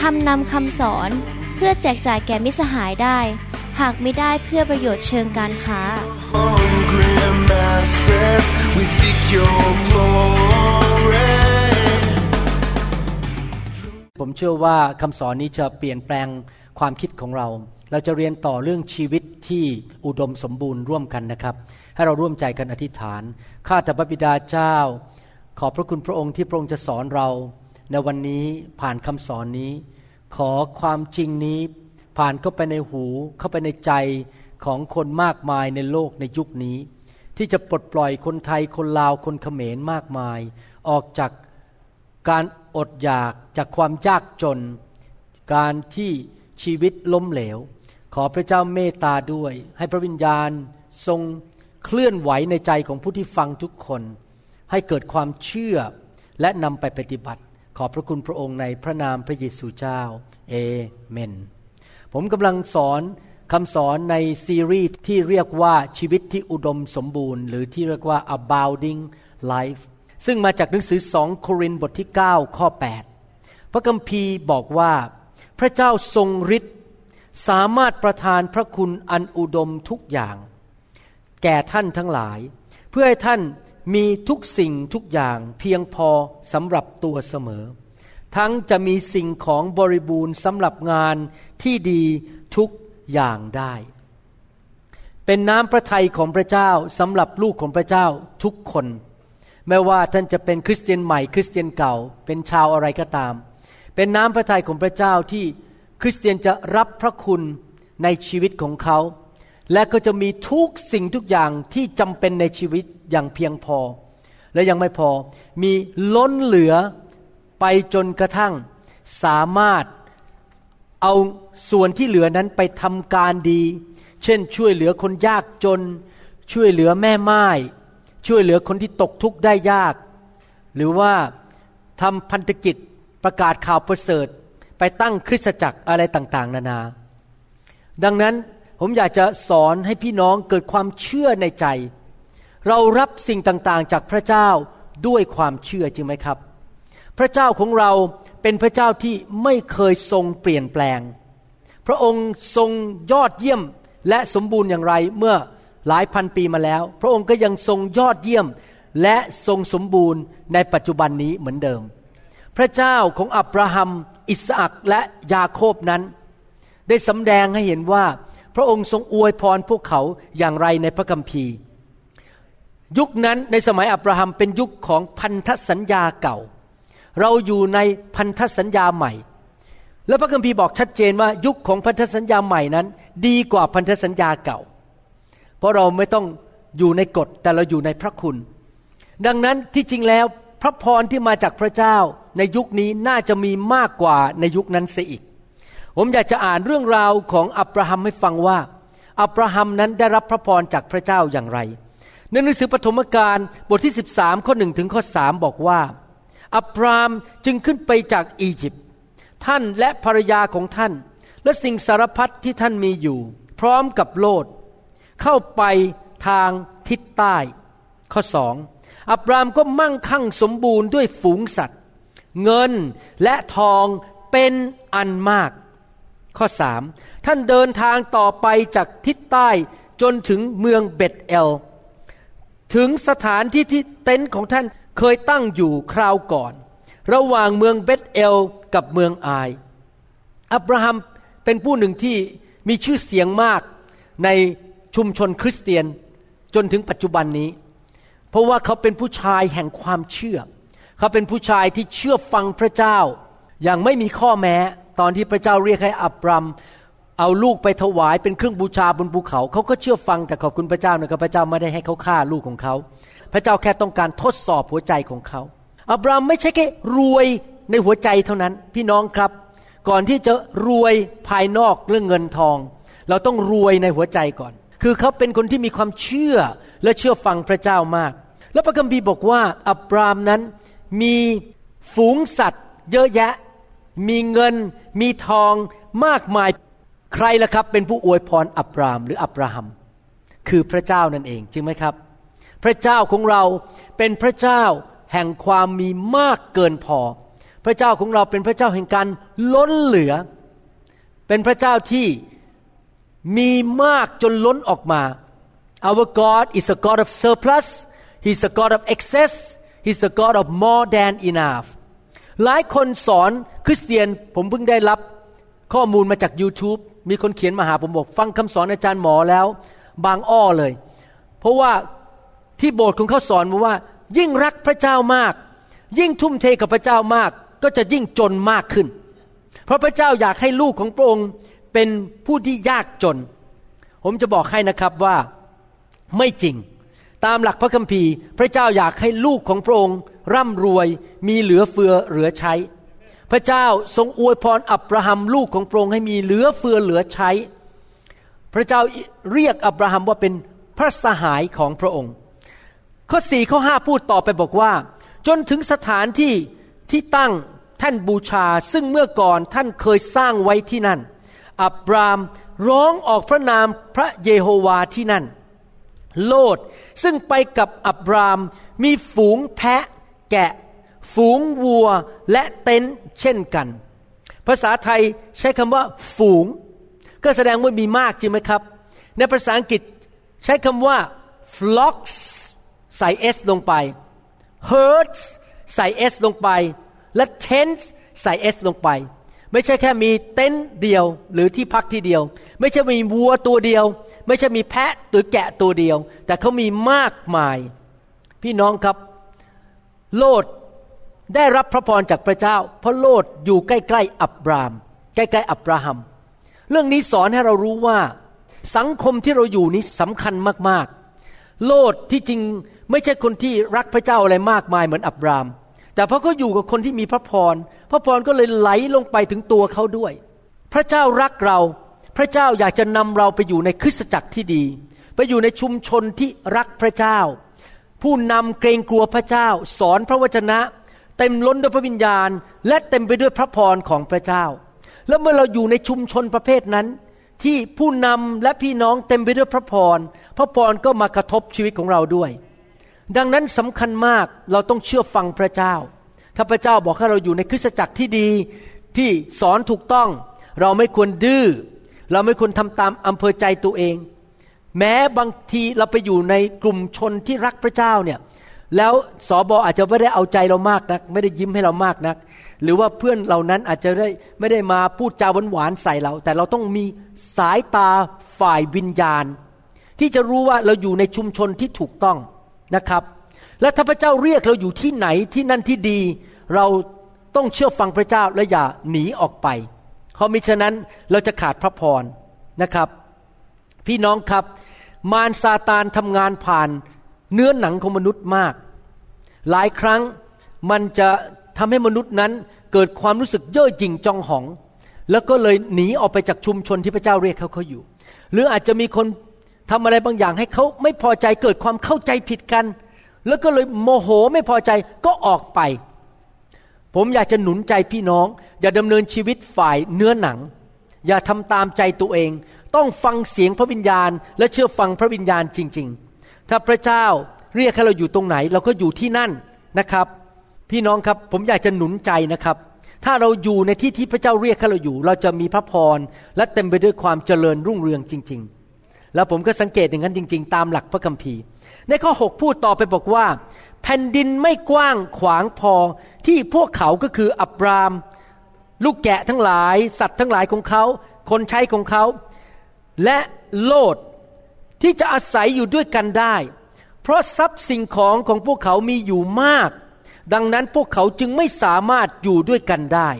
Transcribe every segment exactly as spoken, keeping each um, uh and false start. ทำนำคำสอนเพื่อแจกจ่ายแก่มิตรสหายได้หากไม่ได้เพื่อประโยชน์เชิงการค้าผมเชื่อว่าคำสอนนี้จะเปลี่ยนแปลงความคิดของเราเราจะเรียนต่อเรื่องชีวิตที่อุดมสมบูรณ์ร่วมกันนะครับให้เราร่วมใจกันอธิษฐานข้าแต่พระบิดาเจ้าขอพระคุณพระองค์ที่พระองค์จะสอนเราในวันนี้ผ่านคำสอนนี้ขอความจริงนี้ผ่านเข้าไปในหูเข้าไปในใจของคนมากมายในโลกในยุคนี้ที่จะปลดปล่อยคนไทยคนลาวคนเขมรมากมายออกจากการอดอยากจากความยากจนการที่ชีวิตล้มเหลวขอพระเจ้าเมตตาด้วยให้พระวิญญาณทรงเคลื่อนไหวในใจของผู้ที่ฟังทุกคนให้เกิดความเชื่อและนำไปปฏิบัติขอบพระคุณพระองค์ในพระนามพระเยซูเจ้าเอเมนผมกำลังสอนคำสอนในซีรีส์ที่เรียกว่าชีวิตที่อุดมสมบูรณ์หรือที่เรียกว่า Abounding Life ซึ่งมาจากหนังสือสองโครินธ์บทที่เก้าข้อแปดพระคัมภีร์บอกว่าพระเจ้าทรงฤทธิ์สามารถประทานพระคุณอันอุดมทุกอย่างแก่ท่านทั้งหลายเพื่อให้ท่านมีทุกสิ่งทุกอย่างเพียงพอสำหรับตัวเสมอทั้งจะมีสิ่งของบริบูรณ์สำหรับงานที่ดีทุกอย่างได้เป็นน้ำพระทัยของพระเจ้าสำหรับลูกของพระเจ้าทุกคนไม่ว่าท่านจะเป็นคริสเตียนใหม่คริสเตียนเก่าเป็นชาวอะไรก็ตามเป็นน้ำพระทัยของพระเจ้าที่คริสเตียนจะรับพระคุณในชีวิตของเขาและก็จะมีทุกสิ่งทุกอย่างที่จำเป็นในชีวิตอย่างเพียงพอและยังไม่พอมีล้นเหลือไปจนกระทั่งสามารถเอาส่วนที่เหลือนั้นไปทำการดีเช่นช่วยเหลือคนยากจนช่วยเหลือแม่ม่ายช่วยเหลือคนที่ตกทุกข์ได้ยากหรือว่าทำพันธกิจประกาศข่าวประเสริฐไปตั้งคริสตจักรอะไรต่างๆนานาดังนั้นผมอยากจะสอนให้พี่น้องเกิดความเชื่อในใจเรารับสิ่งต่างๆจากพระเจ้าด้วยความเชื่อจริงไหมครับพระเจ้าของเราเป็นพระเจ้าที่ไม่เคยทรงเปลี่ยนแปลงพระองค์ทรงยอดเยี่ยมและสมบูรณ์อย่างไรเมื่อหลายพันปีมาแล้วพระองค์ก็ยังทรงยอดเยี่ยมและทรงสมบูรณ์ในปัจจุบันนี้เหมือนเดิมพระเจ้าของอับราฮัมอิสอัคและยาโคบนั้นได้สำแดงให้เห็นว่าพระองค์ทรงอวยพรพวกเขาอย่างไรในพระคัมภีร์ยุคนั้นในสมัยอับราฮัมเป็นยุคของพันธสัญญาเก่าเราอยู่ในพันธสัญญาใหม่และพระคัมภีร์บอกชัดเจนว่ายุคของพันธสัญญาใหม่นั้นดีกว่าพันธสัญญาเก่าเพราะเราไม่ต้องอยู่ในกฎแต่เราอยู่ในพระคุณดังนั้นที่จริงแล้วพระพรที่มาจากพระเจ้าในยุคนี้น่าจะมีมากกว่าในยุคนั้นเสียอีกผมอยากจะอ่านเรื่องราวของอับราฮัมให้ฟังว่าอับราฮัมนั้นได้รับพระพรจากพระเจ้าอย่างไรในหนังสือปฐมกาลบทที่สิบสามข้อหนึ่งถึงข้อสามบอกว่าอับราฮัมจึงขึ้นไปจากอียิปต์ท่านและภรรยาของท่านและสิ่งสารพัดที่ท่านมีอยู่พร้อมกับโลดเข้าไปทางทิศใต้ข้อสองอับราฮัมก็มั่งคั่งสมบูรณ์ด้วยฝูงสัตว์เงินและทองเป็นอันมากข้อสามท่านเดินทางต่อไปจากทิศใต้จนถึงเมืองเบธเอลถึงสถานที่ที่เต็นท์ของท่านเคยตั้งอยู่คราวก่อนระหว่างเมืองเบธเอลกับเมืองอายอับราฮัมเป็นผู้หนึ่งที่มีชื่อเสียงมากในชุมชนคริสเตียนจนถึงปัจจุบันนี้เพราะว่าเขาเป็นผู้ชายแห่งความเชื่อเขาเป็นผู้ชายที่เชื่อฟังพระเจ้าอย่างไม่มีข้อแม้ตอนที่พระเจ้าเรียกให้อับราฮัมเอาลูกไปถวายเป็นเครื่องบูชาบนภูเขาเขาก็เชื่อฟังแต่ขอบคุณพระเจ้านะครับพระเจ้าไม่ได้ให้เขาฆ่าลูกของเขาพระเจ้าแค่ต้องการทดสอบหัวใจของเขาอับราฮัมไม่ใช่แค่รวยในหัวใจเท่านั้นพี่น้องครับ ก่อนที่จะรวยภายนอกเรื่องเงินทองเราต้องรวยในหัวใจก่อนคือเขาเป็นคนที่มีความเชื่อและเชื่อฟังพระเจ้ามากและพระคัมภีร์บอกว่าอับรามนั้นมีฝูงสัตว์เยอะแยะมีเงินมีทองมากมายใครล่ะครับเป็นผู้อวยพรอับรามหรืออับราฮัมคือพระเจ้านั่นเองจริงไหมครับพระเจ้าของเราเป็นพระเจ้าแห่งความมีมากเกินพอพระเจ้าของเราเป็นพระเจ้าแห่งการล้นเหลือเป็นพระเจ้าที่มีมากจนล้นออกมา Our God is a God of surplus He's a God of excess He's a God of more than enough หลายคนสอนคริสเตียนผมเพิ่งได้รับข้อมูลมาจาก YouTube มีคนเขียนมาหาผมบอกฟังคำสอนอาจารย์หมอแล้วบางอ้อเลยเพราะว่าที่โบสถ์ของเขาสอนมาว่ายิ่งรักพระเจ้ามากยิ่งทุ่มเทกับพระเจ้ามากก็จะยิ่งจนมากขึ้นเพราะพระเจ้าอยากให้ลูกของพระองค์เป็นผู้ที่ยากจนผมจะบอกให้นะครับว่าไม่จริงตามหลักพระคัมภีร์พระเจ้าอยากให้ลูกของพระองค์ร่ำรวยมีเหลือเฟือเหลือใช้พระเจ้าทรงอวยพรอับราฮัมลูกของพระองค์ให้มีเหลือเฟือเหลือใช้พระเจ้าเรียกอับราฮัมว่าเป็นพระสหายของพระองค์ข้อสี่ข้อห้าพูดต่อไปบอกว่าจนถึงสถานที่ที่ตั้งท่านบูชาซึ่งเมื่อก่อนท่านเคยสร้างไว้ที่นั่นอับรามร้องออกพระนามพระเยโฮวาที่นั่นโลดซึ่งไปกับอับรามมีฝูงแพะแกะฝูงวัวและเต็นท์เช่นกันภาษาไทยใช้คำว่าฝูงก็แสดงว่ามีมากจริงไหมครับในภาษาอังกฤษใช้คำว่า flocks ใส่ s ลงไป herds ใส่ s ลงไปและ tents ใส่ s ลงไปไม่ใช่แค่มีเต็นท์เดียวหรือที่พักที่เดียวไม่ใช่มีวัวตัวเดียวไม่ใช่มีแพะหรือแกะตัวเดียวแต่เขามีมากมายพี่น้องครับโลดได้รับพระพรจากพระเจ้าเพราะโลดอยู่ใกล้ๆอับรามใกล้ๆอับราฮัมเรื่องนี้สอนให้เรารู้ว่าสังคมที่เราอยู่นี้สำคัญมากๆโลดที่จริงไม่ใช่คนที่รักพระเจ้าอะไรมากมายเหมือนอับรามแต่เพราะเขาอยู่กับคนที่มีพระพรพระพรก็เลยไหลลงไปถึงตัวเขาด้วยพระเจ้ารักเราพระเจ้าอยากจะนำเราไปอยู่ในคริสตจักรที่ดีไปอยู่ในชุมชนที่รักพระเจ้าผู้นำเกรงกลัวพระเจ้าสอนพระวจนะเต็มล้นด้วยพระวิญญาณและเต็มไปด้วยพระพรของพระเจ้าแล้วเมื่อเราอยู่ในชุมชนประเภทนั้นที่ผู้นำและพี่น้องเต็มไปด้วยพระพรพระพรก็มากระทบชีวิตของเราด้วยดังนั้นสำคัญมากเราต้องเชื่อฟังพระเจ้าถ้าพระเจ้าบอกให้เราอยู่ในคริสตจักรที่ดีที่สอนถูกต้องเราไม่ควรดื้อเราไม่ควรทำตามอำเภอใจตัวเองแม้บางทีเราไปอยู่ในกลุ่มชนที่รักพระเจ้าเนี่ยแล้วสบอาจจะไม่ได้เอาใจเรามากนักไม่ได้ยิ้มให้เรามากนักหรือว่าเพื่อนเหล่านั้นอาจจะได้ไม่ได้มาพูดจาหวานๆใส่เราแต่เราต้องมีสายตาฝ่ายวิญญาณที่จะรู้ว่าเราอยู่ในชุมชนที่ถูกต้องนะครับและถ้าพระเจ้าเรียกเราอยู่ที่ไหนที่นั่นที่ดีเราต้องเชื่อฟังพระเจ้าและอย่าหนีออกไปเพราะมิฉะนั้นเราจะขาดพระพรนะครับพี่น้องครับมารซาตานทำงานผ่านเนื้อหนังของมนุษย์มากหลายครั้งมันจะทำให้มนุษย์นั้นเกิดความรู้สึกเย่อหยิ่งจองหองแล้วก็เลยหนีออกไปจากชุมชนที่พระเจ้าเรียกเขาเขาอยู่หรืออาจจะมีคนทำอะไรบางอย่างให้เขาไม่พอใจเกิดความเข้าใจผิดกันแล้วก็เลยโมโหไม่พอใจก็ออกไปผมอยากจะหนุนใจพี่น้องอย่าดำเนินชีวิตฝ่ายเนื้อหนังอย่าทำตามใจตัวเองต้องฟังเสียงพระวิญญาณและเชื่อฟังพระวิญญาณจริงๆถ้าพระเจ้าเรียกให้เราอยู่ตรงไหนเราก็อยู่ที่นั่นนะครับพี่น้องครับผมอยากจะหนุนใจนะครับถ้าเราอยู่ในที่ที่พระเจ้าเรียกให้เราอยู่เราจะมีพระพรและเต็มไปด้วยความเจริญรุ่งเรืองจริงๆแล้วผมก็สังเกตอย่างนั้นจริงๆตามหลักพระคัมภีร์ในข้อหกพูดต่อไปบอกว่าแผ่นดินไม่กว้างขวางพอที่พวกเขาก็คืออับรามลูกแกะทั้งหลายสัตว์ทั้งหลายของเขาคนใช้ของเขาและโลดที่จะอาศัยอยู่ด้วยกันได้เพราะทรัพย์สิ่งของของพวกเขามีอยู่มากดังนั้นพวกเขาจึงไม่สามารถอยู่ด้วยกันได้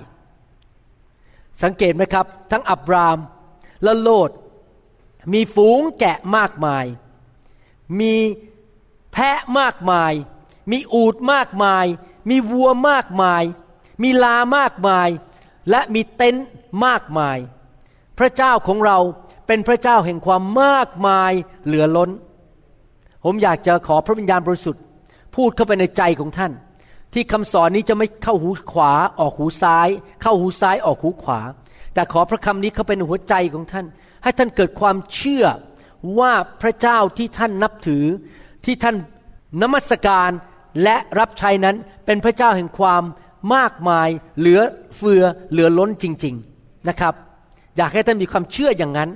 สังเกตไหมครับทั้งอับรามและโลดมีฝูงแกะมากมายมีแพะมากมายมีอูฐมากมายมีวัวมากมายมีลามากมายและมีเต็นท์ มากมายพระเจ้าของเราเป็นพระเจ้าแห่งความมากมายเหลือล้นผมอยากจะขอพระวิญญาณบริสุทธิ์พูดเข้าไปในใจของท่านที่คำสอนนี้จะไม่เข้าหูขวาออกหูซ้ายเข้าหูซ้ายออกหูขวาแต่ขอพระคำนี้เข้าไปในหัวใจของท่านให้ท่านเกิดความเชื่อว่าพระเจ้าที่ท่านนับถือที่ท่านนมัสการและรับใช้นั้นเป็นพระเจ้าแห่งความมากมายเหลือเฟือเหลือล้นจริงๆนะครับอยากให้ท่านมีความเชื่ออย่างนั้น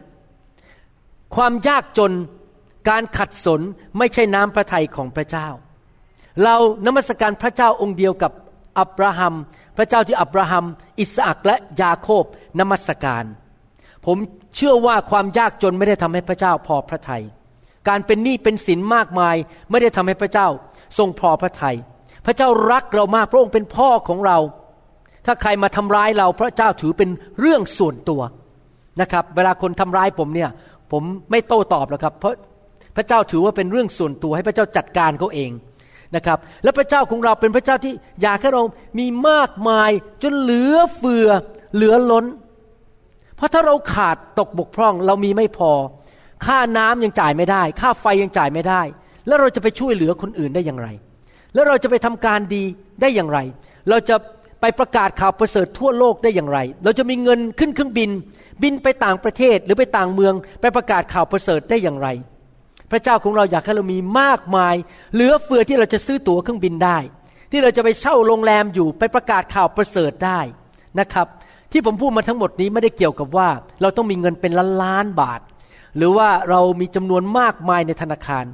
ความยากจนการขัดสนไม่ใช่น้ำพระทัยของพระเจ้าเรานมัสการพระเจ้าองค์เดียวกับอับราฮัมพระเจ้าที่อับราฮัมอิสอัคและยาโคบนมัสการผมเชื่อว่าความยากจนไม่ได้ทำให้พระเจ้าพอพระทัยการเป็นหนี้เป็นสินมากมายไม่ได้ทำให้พระเจ้าทรงพอพระทัยพระเจ้ารักเรามากพระองค์เป็นพ่อของเราถ้าใครมาทำร้ายเราพระเจ้าถือเป็นเรื่องส่วนตัวนะครับเวลาคนทำร้ายผมเนี่ยผมไม่โต้ตอบหรอกครับเพราะพระเจ้าถือว่าเป็นเรื่องส่วนตัวให้พระเจ้าจัดการเขาเองนะครับและพระเจ้าของเราเป็นพระเจ้าที่อยากให้เรามีมากมายจนเหลือเฟือเหลือล้นเพราะถ้าเราขาดตกบกพร่องเรามีไม่พอค่าน้ำยังจ่ายไม่ได้ค่าไฟยังจ่ายไม่ได้แล้วเราจะไปช่วยเหลือคนอื่นได้อย่างไรแล้วเราจะไปทำการดีได้อย่างไรเราจะไปประกาศข่าวประเสริฐทั่วโลกได้อย่างไรเราจะมีเงินขึ้นเครื่องบินบินไปต่างประเทศหรือไปต่างเมืองไปประกาศข่าวประเสริฐได้อย่างไรพระเจ้าของเราอยากให้เรามีมากมายเหลือเฟือที่เราจะซื้อตั๋วเครื่องบินได้ที่เราจะไปเช่าโรงแรมอยู่ไปประกาศข่าวประเสริฐได้นะครับที่ผมพูดมาทั้งหมดนี้ไม่ได้เกี่ยวกับว่าเราต้องมีเงินเป็นล้านล้านบาทหรือว่าเรามีจำนวนมากมายในธนาคาร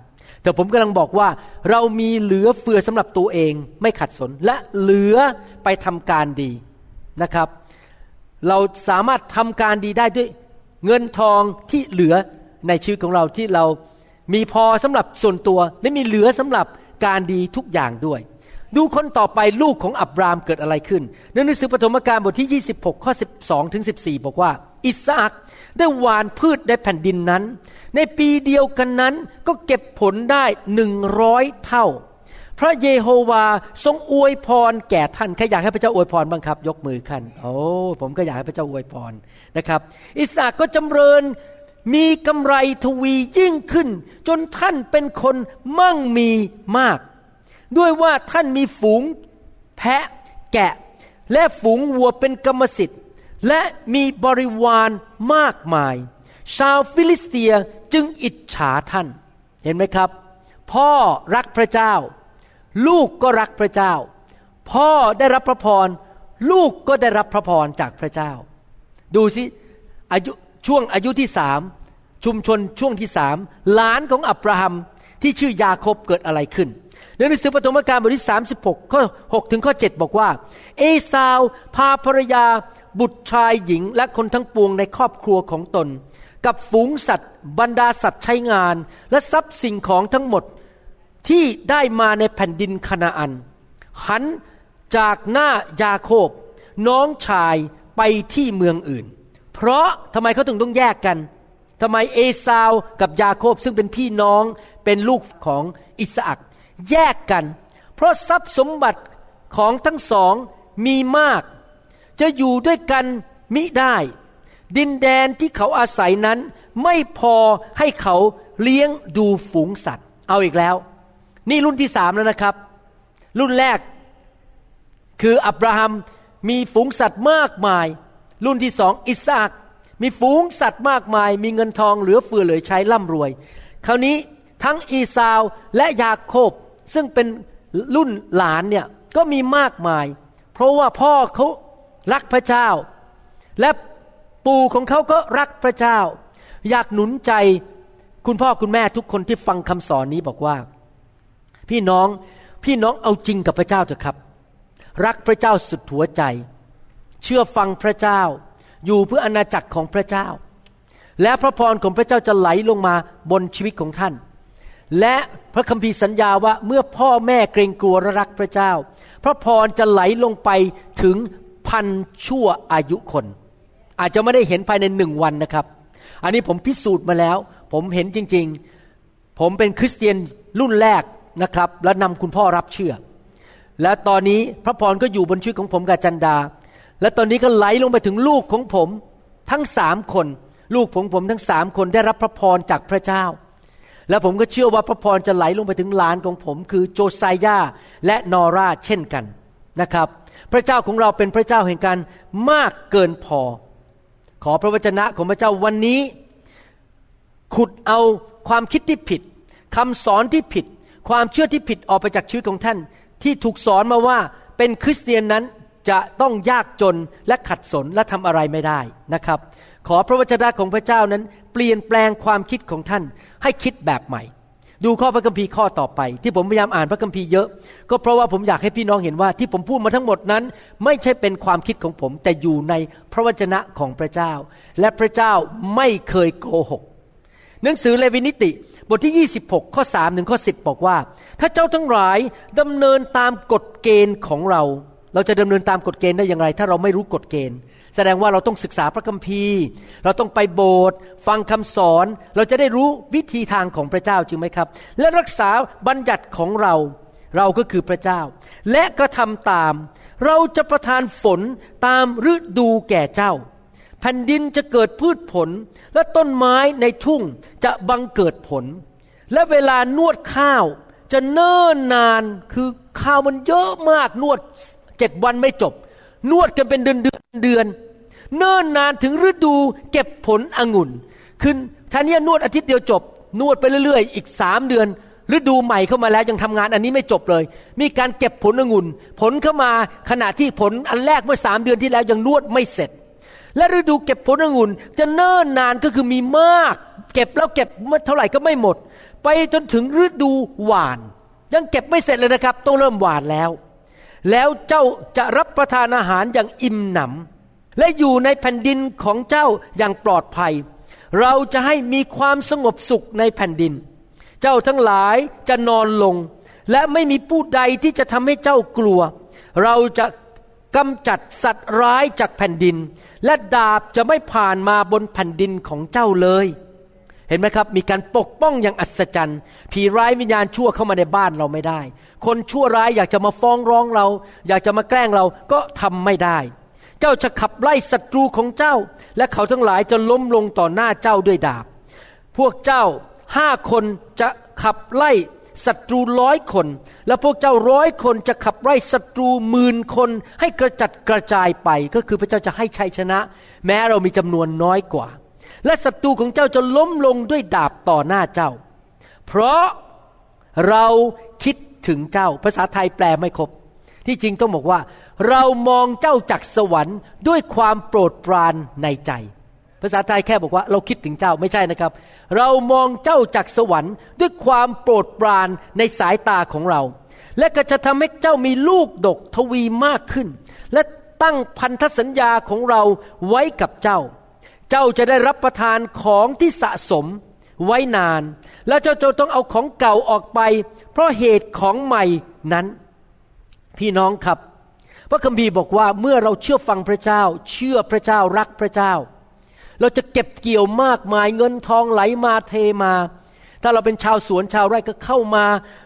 แต่ผมกำลังบอกว่าเรามีเหลือเฟือสำหรับตัวเองไม่ขัดสนและเหลือไปทำการดีนะครับเราสามารถทำการดีได้ด้วยเงินทองที่เหลือในชีวิตของเราที่เรามีพอสำหรับส่วนตัวและมีเหลือสำหรับการดีทุกอย่างด้วยดูคนต่อไปลูกของอับรามเกิดอะไรขึ้นในหนังสือปฐมกาลบทที่ยี่สิบหกข้อสิบสองถึงสิบสี่บอกว่าอิสอัคได้หว่านพืชในแผ่นดินนั้นในปีเดียวกันนั้นก็เก็บผลได้หนึ่งร้อยเท่าพระเยโฮวาทรงอวยพรแก่ท่านใครอยากให้พระเจ้าอวยพรบ้างครับยกมือขึ้นโอ้ผมก็อยากให้พระเจ้าอวยพรนะครับอิสอัคก็จำเริญมีกำไรทวียิ่งขึ้นจนท่านเป็นคนมั่งมีมากด้วยว่าท่านมีฝูงแพะแกะและฝูงวัวเป็นกรรมสิทธิ์และมีบริวารมากมายชาวฟิลิสเตียจึงอิจฉาท่านเห็นไหมครับพ่อรักพระเจ้าลูกก็รักพระเจ้าพ่อได้รับพระพรลูกก็ได้รับพระพรจากพระเจ้าดูสิอายุช่วงอายุที่สามชุมชนช่วงที่สามหลานของอับราฮัมที่ชื่อยาโคบเกิดอะไรขึ้นในหนังสือปฐมกาลบทที่สามสิบหกข้อหกถึงข้อเจ็ดบอกว่าเอสาวพาภรรยาบุตรชายหญิงและคนทั้งปวงในครอบครัวของตนกับฝูงสัตว์บรรดาสัตว์ใช้งานและทรัพย์สิ่งของทั้งหมดที่ได้มาในแผ่นดินคานาอันหันจากหน้ายาโคบน้องชายไปที่เมืองอื่นเพราะทำไมเขาถึงต้องแยกกันทำไมเอสาวกับยาโคบซึ่งเป็นพี่น้องเป็นลูกของอิสอัคแยกกันเพราะทรัพย์สมบัติของทั้งสองมีมากจะอยู่ด้วยกันมิได้ดินแดนที่เขาอาศัยนั้นไม่พอให้เขาเลี้ยงดูฝูงสัตว์เอาอีกแล้วนี่รุ่นที่สามแล้วนะครับรุ่นแรกคืออับราฮัมมีฝูงสัตว์มากมายรุ่นที่สองอิสอัคมีฝูงสัตว์มากมายมีเงินทองเหลือเฟือเหลือใช้ร่ำรวยคราวนี้ทั้งอีซาวและยาโคบซึ่งเป็นรุ่นหลานเนี่ยก็มีมากมายเพราะว่าพ่อเขารักพระเจ้าและปู่ของเขาก็รักพระเจ้าอยากหนุนใจคุณพ่อคุณแม่ทุกคนที่ฟังคำสอนนี้บอกว่าพี่น้องพี่น้องเอาจริงกับพระเจ้าเถอะครับรักพระเจ้าสุดหัวใจเชื่อฟังพระเจ้าอยู่เพื่ออาณาจักรของพระเจ้าและพระพรของพระเจ้าจะไหลลงมาบนชีวิตของท่านและพระคัมภีร์สัญญาว่าเมื่อพ่อแม่เกรงกลัวและรักพระเจ้าพระพรจะไหลลงไปถึงพันชั่วอายุคนอาจจะไม่ได้เห็นภายในหนึ่งวันนะครับอันนี้ผมพิสูจน์มาแล้วผมเห็นจริงๆผมเป็นคริสเตียนรุ่นแรกนะครับและนำคุณพ่อรับเชื่อและตอนนี้พระพรก็อยู่บนชีวิตของผมกับจันดา และตอนนี้ก็ไหลลงไปถึงลูกของผมทั้งสามคนลูกของผมทั้งสามคนได้รับพระพรจากพระเจ้าและผมก็เชื่อว่าพระพรจะไหลลงไปถึงหลานของผมคือโจไซยาและนอราเช่นกันนะครับพระเจ้าของเราเป็นพระเจ้าแห่งการมากเกินพอขอพระวจนะของพระเจ้าวันนี้ขุดเอาความคิดที่ผิดคำสอนที่ผิดความเชื่อที่ผิดออกไปจากชีวิตของท่านที่ถูกสอนมาว่าเป็นคริสเตียนนั้นจะต้องยากจนและขัดสนและทำอะไรไม่ได้นะครับขอพระวจนะของพระเจ้านั้นเปลี่ยนแปลงความคิดของท่านให้คิดแบบใหม่ดูข้อพระคัมภีร์ข้อต่อไปที่ผมพยายามอ่านพระคัมภีร์เยอะก็เพราะว่าผมอยากให้พี่น้องเห็นว่าที่ผมพูดมาทั้งหมดนั้นไม่ใช่เป็นความคิดของผมแต่อยู่ในพระวจนะของพระเจ้าและพระเจ้าไม่เคยโกหกหนังสือเลวีนิติบทที่ยี่สิบหกข้อสามถึงข้อสิบบอกว่าถ้าเจ้าทั้งหลายดำเนินตามกฎเกณฑ์ของเราเราจะดำเนินตามกฎเกณฑ์ได้อย่างไรถ้าเราไม่รู้กฎเกณฑ์แสดงว่าเราต้องศึกษาพระคัมภีร์เราต้องไปโบสถ์ฟังคำสอนเราจะได้รู้วิธีทางของพระเจ้าจริงไหมครับและรักษาบัญญัติของเราเราก็คือพระเจ้าและกระทำตามเราจะประทานฝนตามฤดูแก่เจ้าแผ่นดินจะเกิดพืชผลและต้นไม้ในทุ่งจะบังเกิดผลและเวลานวดข้าวจะเนิ่นนานคือข้าวมันเยอะมากนวดเจ็ดวันไม่จบนวดกันเป็นเดือนเดือนเดือนเนิ่นนานถึงฤดูเก็บผลองุ่นคือท่านี้นวดอาทิตย์เดียวจบนวดไปเรื่อยๆอีกสามเดือนฤดูใหม่เข้ามาแล้วยังทำงานอันนี้ไม่จบเลยมีการเก็บผลองุ่นผลเข้ามาขณะที่ผลอันแรกเมื่อสามเดือนที่แล้วยังนวดไม่เสร็จและฤดูเก็บผลองุ่นจะเนิ่นนานก็คือมีมากเก็บแล้วเก็บเท่าไหร่ก็ไม่หมดไปจนถึงฤดูหว่านยังเก็บไม่เสร็จเลยนะครับต้องเริ่มหว่านแล้วแล้วเจ้าจะรับประทานอาหารอย่างอิ่มหนำและอยู่ในแผ่นดินของเจ้าอย่างปลอดภัยเราจะให้มีความสงบสุขในแผ่นดินเจ้าทั้งหลายจะนอนลงและไม่มีผู้ใดที่จะทำให้เจ้ากลัวเราจะกำจัดสัตว์ร้ายจากแผ่นดินและดาบจะไม่ผ่านมาบนแผ่นดินของเจ้าเลยเห็นไหมครับมีการปกป้องอย่างอัศจรรย์ผีร้ายวิญญาณชั่วเข้ามาในบ้านเราไม่ได้คนชั่วร้ายอยากจะมาฟ้องร้องเราอยากจะมาแกล้งเราก็ทำไม่ได้เจ้าจะขับไล่ศัตรูของเจ้าและเขาทั้งหลายจะล้มลงต่อหน้าเจ้าด้วยดาบพวกเจ้าห้าคนจะขับไล่ศัตรูร้อยคนและพวกเจ้าร้อยคนจะขับไล่ศัตรูหมื่นคนให้กระจัดกระจายไปก็คือพระเจ้าจะให้ชัยชนะแม้เรามีจำนวนน้อยกว่าและศัตรูของเจ้าจะล้มลงด้วยดาบต่อหน้าเจ้าเพราะเราคิดถึงเจ้าภาษาไทยแปลไม่ครบที่จริงต้องบอกว่าเรามองเจ้าจากสวรรค์ด้วยความโปรดปรานในใจภาษาไทยแค่บอกว่าเราคิดถึงเจ้าไม่ใช่นะครับเรามองเจ้าจากสวรรค์ด้วยความโปรดปรานในสายตาของเราและก็จะทำให้เจ้ามีลูกดกทวีมากขึ้นและตั้งพันธสัญญาของเราไว้กับเจ้าเจ้าจะได้รับประทานของที่สะสมไว้นานแล้วเจ้าจะต้องเอาของเก่าออกไปเพราะเหตุของใหม่นั้นพี่น้องครับพระคัมภีร์บอกว่าเมื่อเราเชื่อฟังพระเจ้าเชื่อพระเจ้ารักพระเจ้าเราจะเก็บเกี่ยวมากมายเงินทองไหลมาเทมาถ้าเราเป็นชาวสวนชาวไร่ก็เข้ามา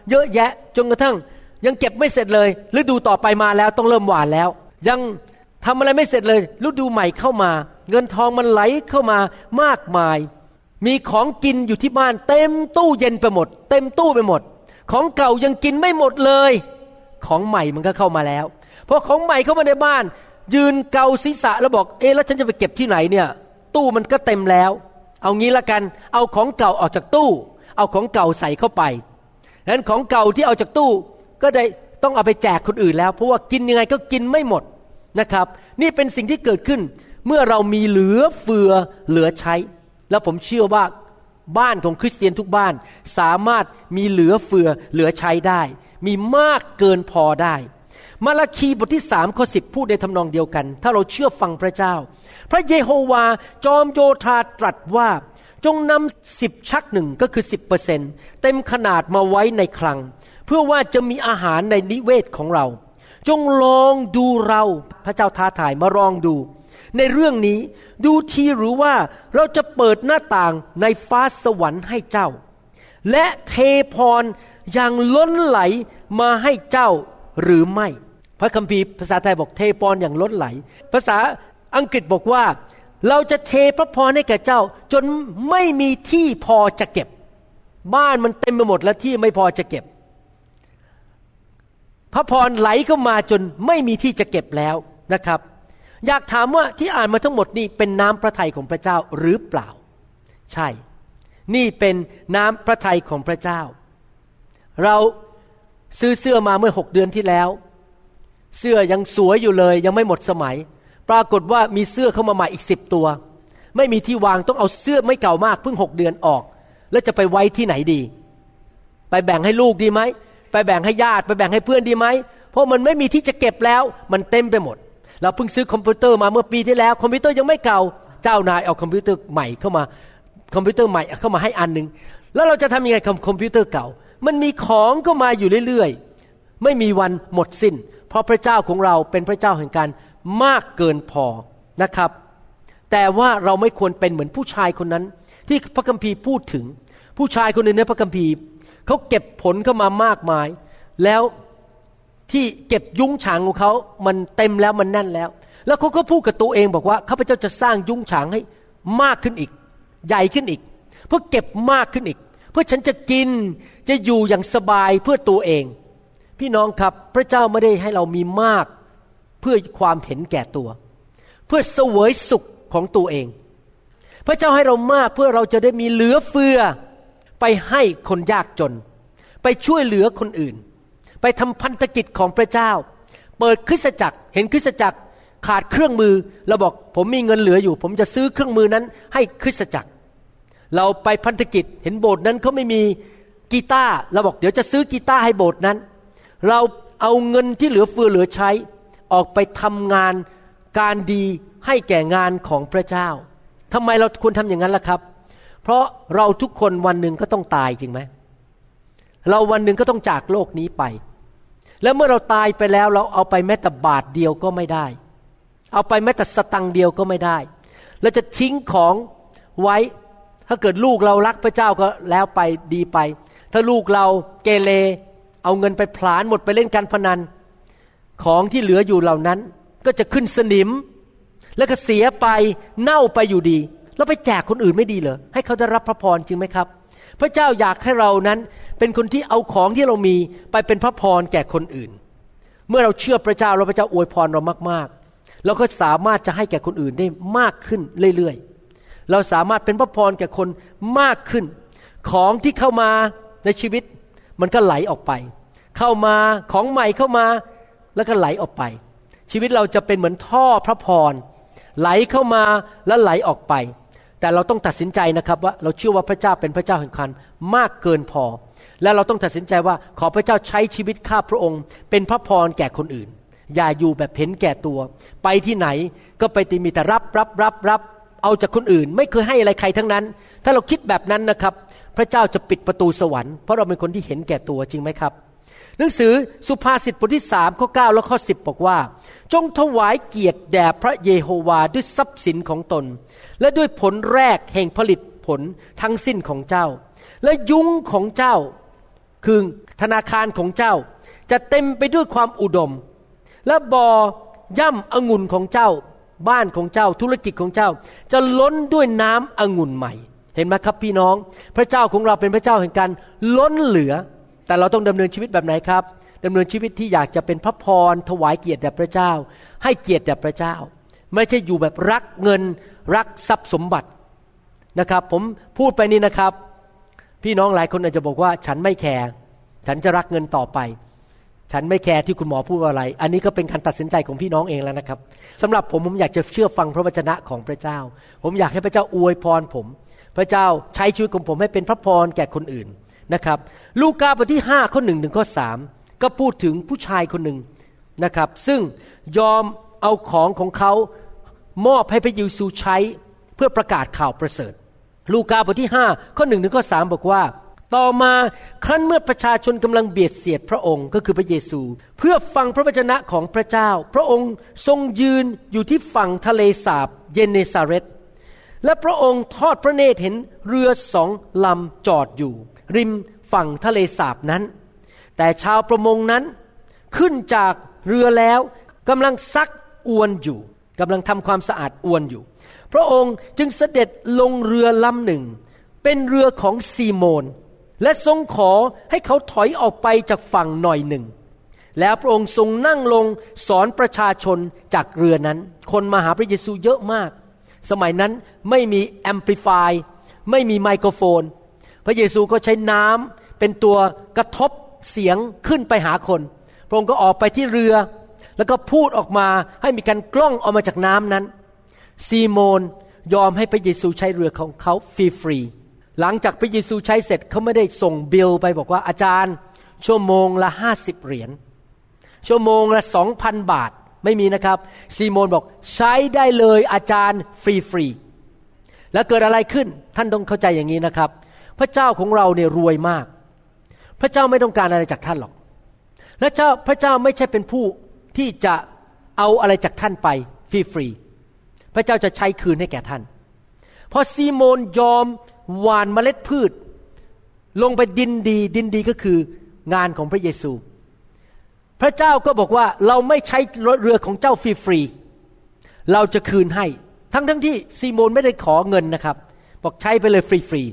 เยอะแยะจนกระทั่งยังเก็บไม่เสร็จเลยฤดูต่อไปมาแล้วต้องเริ่มหว่านแล้วยังทำอะไรไม่เสร็จเลยฤดูใหม่เข้ามาเงินทองมันไหลเข้ามามากมายมีของกินอยู่ที่บ้านเต็มตู้เย็นไปหมดเต็มตู้ไปหมดของเก่ายังกินไม่หมดเลยของใหม่มันก็เข้ามาแล้วพอของใหม่เข้ามาในบ้านยืนเกาศีรษะแล้วบอกเอ๊ะแล้วฉันจะไปเก็บที่ไหนเนี่ยตู้มันก็เต็มแล้วเอางี้ละกันเอาของเก่าออกจากตู้เอาของเก่าใส่เข้าไปงั้นของเก่าที่เอาจากตู้ก็ได้ต้องเอาไปแจกคนอื่นแล้วเพราะว่ากินยังไงก็กินไม่หมดนะครับนี่เป็นสิ่งที่เกิดขึ้นเมื่อเรามีเหลือเฟือเหลือใช้แล้วผมเชื่อว่าบ้านของคริสเตียนทุกบ้านสามารถมีเหลือเฟือเหลือใช้ได้มีมากเกินพอได้มาราคีบทที่สามข้อสิบพูดในทำนองเดียวกันถ้าเราเชื่อฟังพระเจ้าพระเยโฮวาจอมโยธาตรัสว่าจงนำสิบชักหนึ่งก็คือ สิบเปอร์เซ็นต์ เต็มขนาดมาไว้ในคลังเพื่อว่าจะมีอาหารในนิเวศของเราจงลองดูเราพระเจ้าท้าทายมาลองดูในเรื่องนี้ดูทีหรือว่าเราจะเปิดหน้าต่างในฟ้าสวรรค์ให้เจ้าและเทพรอย่างล้นไหลมาให้เจ้าหรือไม่ พระคัมภีร์ภาษาไทยบอกเทพรอย่างล้นไหลภาษาอังกฤษบอกว่าเราจะเทพระพรให้แก่เจ้าจนไม่มีที่พอจะเก็บบ้านมันเต็มไปหมดแล้วที่ไม่พอจะเก็บพระพรไหลเข้ามาจนไม่มีที่จะเก็บแล้วนะครับอยากถามว่าที่อ่านมาทั้งหมดนี่เป็นน้ำพระทัยของพระเจ้าหรือเปล่าใช่นี่เป็นน้ำพระทัยของพระเจ้าเราซื้อเสื้อมาเมื่อหกเดือนที่แล้วเสื้อยังสวยอยู่เลยยังไม่หมดสมัยปรากฏว่ามีเสื้อเข้ามาใหม่อีกสิบตัวไม่มีที่วางต้องเอาเสื้อไม่เก่ามากเพิ่งหกเดือนออกแล้วจะไปไว้ที่ไหนดีไปแบ่งให้ลูกดีไหมไปแบ่งให้ญาติไปแบ่งให้เพื่อนดีไหมเพราะมันไม่มีที่จะเก็บแล้วมันเต็มไปหมดเราเพิ่งซื้อคอมพิวเตอร์มาเมื่อปีที่แล้วคอมพิวเตอร์ยังไม่เก่าเจ้านายเอาคอมพิวเตอร์ใหม่เข้ามาคอมพิวเตอร์ใหม่เข้ามาให้อันนึงแล้วเราจะทำยังไงกับคอมพิวเตอร์เก่ามันมีของก็มาอยู่เรื่อยๆไม่มีวันหมดสิ้นเพราะพระเจ้าของเราเป็นพระเจ้าแห่งการมากเกินพอนะครับแต่ว่าเราไม่ควรเป็นเหมือนผู้ชายคนนั้นที่พระคัมภีร์พูดถึงผู้ชายคนนึงในพระคัมภีร์เขาเก็บผลเข้ามามากมายแล้วที่เก็บยุ้งฉางของเขามันเต็มแล้วมันแน่นแล้วแล้วเขาก็พูดกับตัวเองบอกว่าข้าพเจ้าจะสร้างยุ้งฉางให้มากขึ้นอีกใหญ่ขึ้นอีกเพื่อเก็บมากขึ้นอีกเพื่อฉันจะกินจะอยู่อย่างสบายเพื่อตัวเองพี่น้องครับพระเจ้าไม่ได้ให้เรามีมากเพื่อความเห็นแก่ตัวเพื่อเสวยสุขของตัวเองพระเจ้าให้เรามากเพื่อเราจะได้มีเหลือเฟือไปให้คนยากจนไปช่วยเหลือคนอื่นไปทำพันธกิจของพระเจ้าเปิดคริสตจักรเห็นคริสตจักรขาดเครื่องมือเราบอกผมมีเงินเหลืออยู่ผมจะซื้อเครื่องมือนั้นให้คริสตจักรเราไปพันธกิจเห็นโบสถ์นั้นเขาไม่มีกีตาร์เราบอกเดี๋ยวจะซื้อกีตาร์ให้โบสถ์นั้นเราเอาเงินที่เหลือเฟือเหลือใช้ออกไปทำงานการดีให้แก่งานของพระเจ้าทำไมเราควรทำอย่างนั้นล่ะครับเพราะเราทุกคนวันหนึ่งก็ต้องตายจริงไหมเราวันหนึ่งก็ต้องจากโลกนี้ไปแล้วเมื่อเราตายไปแล้วเราเอาไปแม้แต่บาทเดียวก็ไม่ได้เอาไปแม้แต่สตังค์เดียวก็ไม่ได้เราจะทิ้งของไว้ถ้าเกิดลูกเรารักพระเจ้าก็แล้วไปดีไปถ้าลูกเราเกเรเอาเงินไปพลานหมดไปเล่นการพนันของที่เหลืออยู่เหล่านั้นก็จะขึ้นสนิมแล้วก็เสียไปเน่าไปอยู่ดีแล้วไปแจกคนอื่นไม่ดีเหรอให้เขาได้รับพระพรจริงไหมครับพระเจ้าอยากให้เรานั้นเป็นคนที่เอาของที่เรามีไปเป็นพระพรแก่คนอื่นเมื่อเราเชื่อพระเจ้าแล้วพระเจ้าอวยพรเรามากๆเราก็สามารถจะให้แก่คนอื่นได้มากขึ้นเรื่อยๆเราสามารถเป็นพระพรแก่คนมากขึ้นของที่เข้ามาในชีวิตมันก็ไหลออกไปเข้ามาของใหม่เข้ามาแล้วก็ไหลออกไปชีวิตเราจะเป็นเหมือนท่อพระพรไหลเข้ามาและไหลออกไปแต่เราต้องตัดสินใจนะครับว่าเราเชื่อว่าพระเจ้าเป็นพระเจ้าแห่งการมากเกินพอและเราต้องตัดสินใจว่าขอพระเจ้าใช้ชีวิตข้าพระองค์เป็นพระพรแก่คนอื่นอย่าอยู่แบบเห็นแก่ตัวไปที่ไหนก็ไปแต่มีแต่รับรับรับรับเอาจากคนอื่นไม่เคยให้อะไรใครทั้งนั้นถ้าเราคิดแบบนั้นนะครับพระเจ้าจะปิดประตูสวรรค์เพราะเราเป็นคนที่เห็นแก่ตัวจริงไหมครับหนังสือสุภาษิตบทที่สามข้อเก้าและข้อสิบบอกว่าจงถวายเกียรติแด่พระเยโฮวาด้วยทรัพย์สินของตนและด้วยผลแรกแห่งผลิตผลทั้งสิ้นของเจ้าและยุ้งของเจ้าคือธนาคารของเจ้าจะเต็มไปด้วยความอุดมและบ่อย่ำองุ่นของเจ้าบ้านของเจ้าธุรกิจของเจ้าจะล้นด้วยน้ำองุ่นใหม่เห็นไหมครับพี่น้องพระเจ้าของเราเป็นพระเจ้าแห่งการล้นเหลือแต่เราต้องดำเนินชีวิตแบบไหนครับดำเนินชีวิตที่อยากจะเป็นพระพรถวายเกียรติแด่พระเจ้าให้เกียรติแด่พระเจ้าไม่ใช่อยู่แบบรักเงินรักทรัพย์สมบัตินะครับผมพูดไปนี่นะครับพี่น้องหลายคนอาจจะบอกว่าฉันไม่แคร์ฉันจะรักเงินต่อไปฉันไม่แคร์ที่คุณหมอพูดอะไรอันนี้ก็เป็นการตัดสินใจของพี่น้องเองแล้วนะครับสำหรับผมผมอยากจะเชื่อฟังพระวจนะของพระเจ้าผมอยากให้พระเจ้าอวยพรผมพระเจ้าใช้ชีวิตของผมให้เป็นพระพรแก่คนอื่นนะครับลูกาบทที่ห้าข้อหนึ่งถึงข้อสามก็พูดถึงผู้ชายคนหนึ่งนะครับซึ่งยอมเอาของของเขามอบให้พระเยซูใช้เพื่อประกาศข่าวประเสริฐลูกาบทที่ห้าข้อหนึ่งถึงข้อสามบอกว่าต่อมาครั้นเมื่อประชาชนกำลังเบียดเสียดพระองค์ก็คือพระเยซูเพื่อฟังพระวจนะของพระเจ้าพระองค์ทรงยืนอยู่ที่ฝั่งทะเลสาบเยเนซาเร็ตและพระองค์ทอดพระเนตรเห็นเรือสองลำจอดอยู่ริมฝั่งทะเลสาบนั้นแต่ชาวประมงนั้นขึ้นจาก เรือแล้วกำลังซักอวนอยู่กำลังทำความสะอาดอวนอยู่พระองค์จึงเสด็จลงเรือลำหนึ่งเป็นเรือของซีโมนและทรงขอให้เขาถอยออกไปจากฝั่งหน่อยหนึ่งแล้วพระองค์ทรงนั่งลงสอนประชาชนจากเรือนั้นคนมาหาพระเยซูเยอะมากสมัยนั้นไม่มีแอมพลิฟายไม่มีไมโครโฟนพระเยซูก็ใช้น้ำเป็นตัวกระทบเสียงขึ้นไปหาคนพระองค์ก็ออกไปที่เรือแล้วก็พูดออกมาให้มีการกล้องออกมาจากน้ำนั้นซีโมนยอมให้พระเยซูใช้เรือของเขาฟรีๆหลังจากพระเยซูใช้เสร็จเขาไม่ได้ส่งบิลไปบอกว่าอาจารย์ชั่วโมงละห้าสิบเหรียญชั่วโมงละ สองพัน บาทไม่มีนะครับซีโมนบอกใช้ได้เลยอาจารย์ฟรีๆแล้วเกิดอะไรขึ้นท่านต้องเข้าใจอย่างนี้นะครับพระเจ้าของเราเนี่ยรวยมากพระเจ้าไม่ต้องการอะไรจากท่านหรอกและเจ้าพระเจ้าไม่ใช่เป็นผู้ที่จะเอาอะไรจากท่านไปฟรีๆพระเจ้าจะใช้คืนให้แก่ท่านพอซีโมนยอมหว่านเมล็ดพืชลงไปดินดีดินดีก็คืองานของพระเยซูพระเจ้าก็บอกว่าเราไม่ใช้เรือของเจ้าฟรีๆเราจะคืนให้ทั้งๆ ท, ที่ซีโมนไม่ได้ขอเงินนะครับบอกใช้ไปเลยฟรี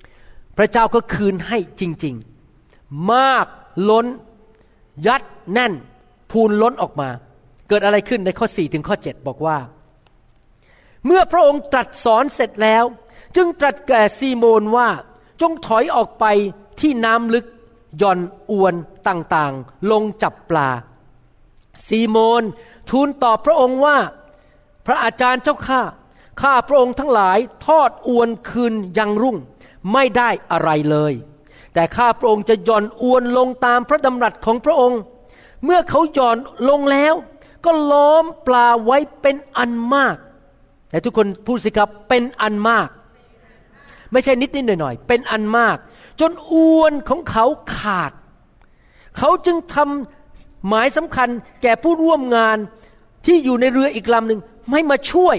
ๆพระเจ้าก็คืนให้จริงๆมากล้นยัดแน่นพูนล้นออกมาเกิดอะไรขึ้นในข้อสี่ถึงข้อเจ็ดบอกว่าเมื่อพระองค์ตรัสสอนเสร็จแล้วจึงตรัสแก่ซีโมนว่าจงถอยออกไปที่น้ำลึกย่อนอวนต่างๆลงจับปลาซีโมนทูลตอบพระองค์ว่าพระอาจารย์เจ้าข้าข้าพระองค์ทั้งหลายทอดอวนคืนยังรุ่งไม่ได้อะไรเลยแต่ข้าพระองค์จะย่อนอวนลงตามพระดำรัสของพระองค์เมื่อเขาย่อนลงแล้วก็ล้อมปลาไว้เป็นอันมากแต่ทุกคนพูดสิครับเป็นอันมากไม่ใช่นิดนิดหน่อยหน่อยเป็นอันมากจนอวนของเขาขาดเขาจึงทำหมายสำคัญแก่ผู้ร่วมงานที่อยู่ในเรืออีกลำหนึ่งให้มาช่วย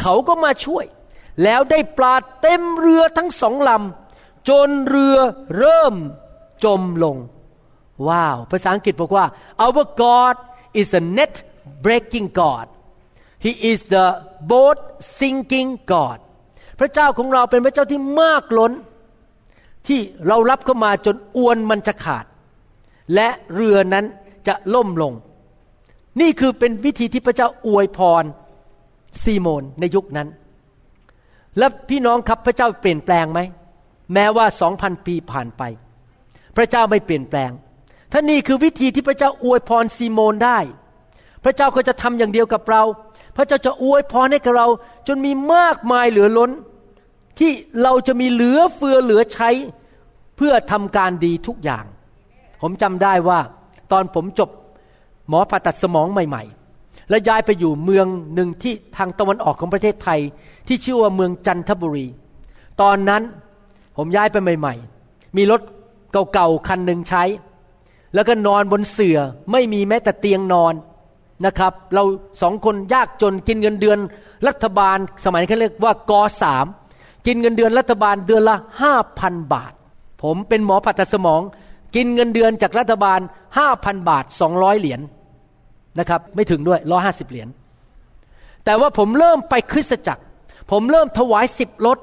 เขาก็มาช่วยแล้วได้ปลาเต็มเรือทั้งสองลำจนเรือเริ่มจมลงว้าวภาษาอังกฤษบอกว่า Our God is a net breaking God He is the boat sinking God พระเจ้าของเราเป็นพระเจ้าที่มากล้นที่เรารับเข้ามาจนอวนมันจะขาดและเรือนั้นจะล่มลงนี่คือเป็นวิธีที่พระเจ้าอวยพรซีโมนในยุคนั้นและพี่น้องครับพระเจ้าเปลี่ยนแปลงไหมแม้ว่า สองพัน ปีผ่านไปพระเจ้าไม่เปลี่ยนแปลงถ้านี่คือวิธีที่พระเจ้าอวยพรซีโมนได้พระเจ้าก็จะทำอย่างเดียวกับเราพระเจ้าจะอวยพรให้กับเราจนมีมากมายเหลือล้นที่เราจะมีเหลือเฟือเหลือใช้เพื่อทำการดีทุกอย่างผมจำได้ว่าตอนผมจบหมอผ่าตัดสมองใหม่ๆและย้ายไปอยู่เมืองหนึ่งที่ทางตะวันออกของประเทศไทยที่ชื่อว่าเมืองจันทบุรีตอนนั้นผมย้ายไปใหม่ๆมีรถเก่าๆคันหนึ่งใช้แล้วก็นอนบนเสื่อไม่มีแม้แต่เตียงนอนนะครับเราสองคนยากจนกินเงินเดือนรัฐบาลสมัยนี้เขาเรียกว่าก.สาม กินเงินเดือนรัฐบาลเดือนละ ห้าพัน บาทผมเป็นหมอผ่าตัดสมองกินเงินเดือนจากรัฐบาล ห้าพัน บาทสองร้อยเหรียญ น, นะครับไม่ถึงด้วยหนึ่งร้อยห้าสิบเหรียญแต่ว่าผมเริ่มไปคริสตจักรผมเริ่มถวายสิบลด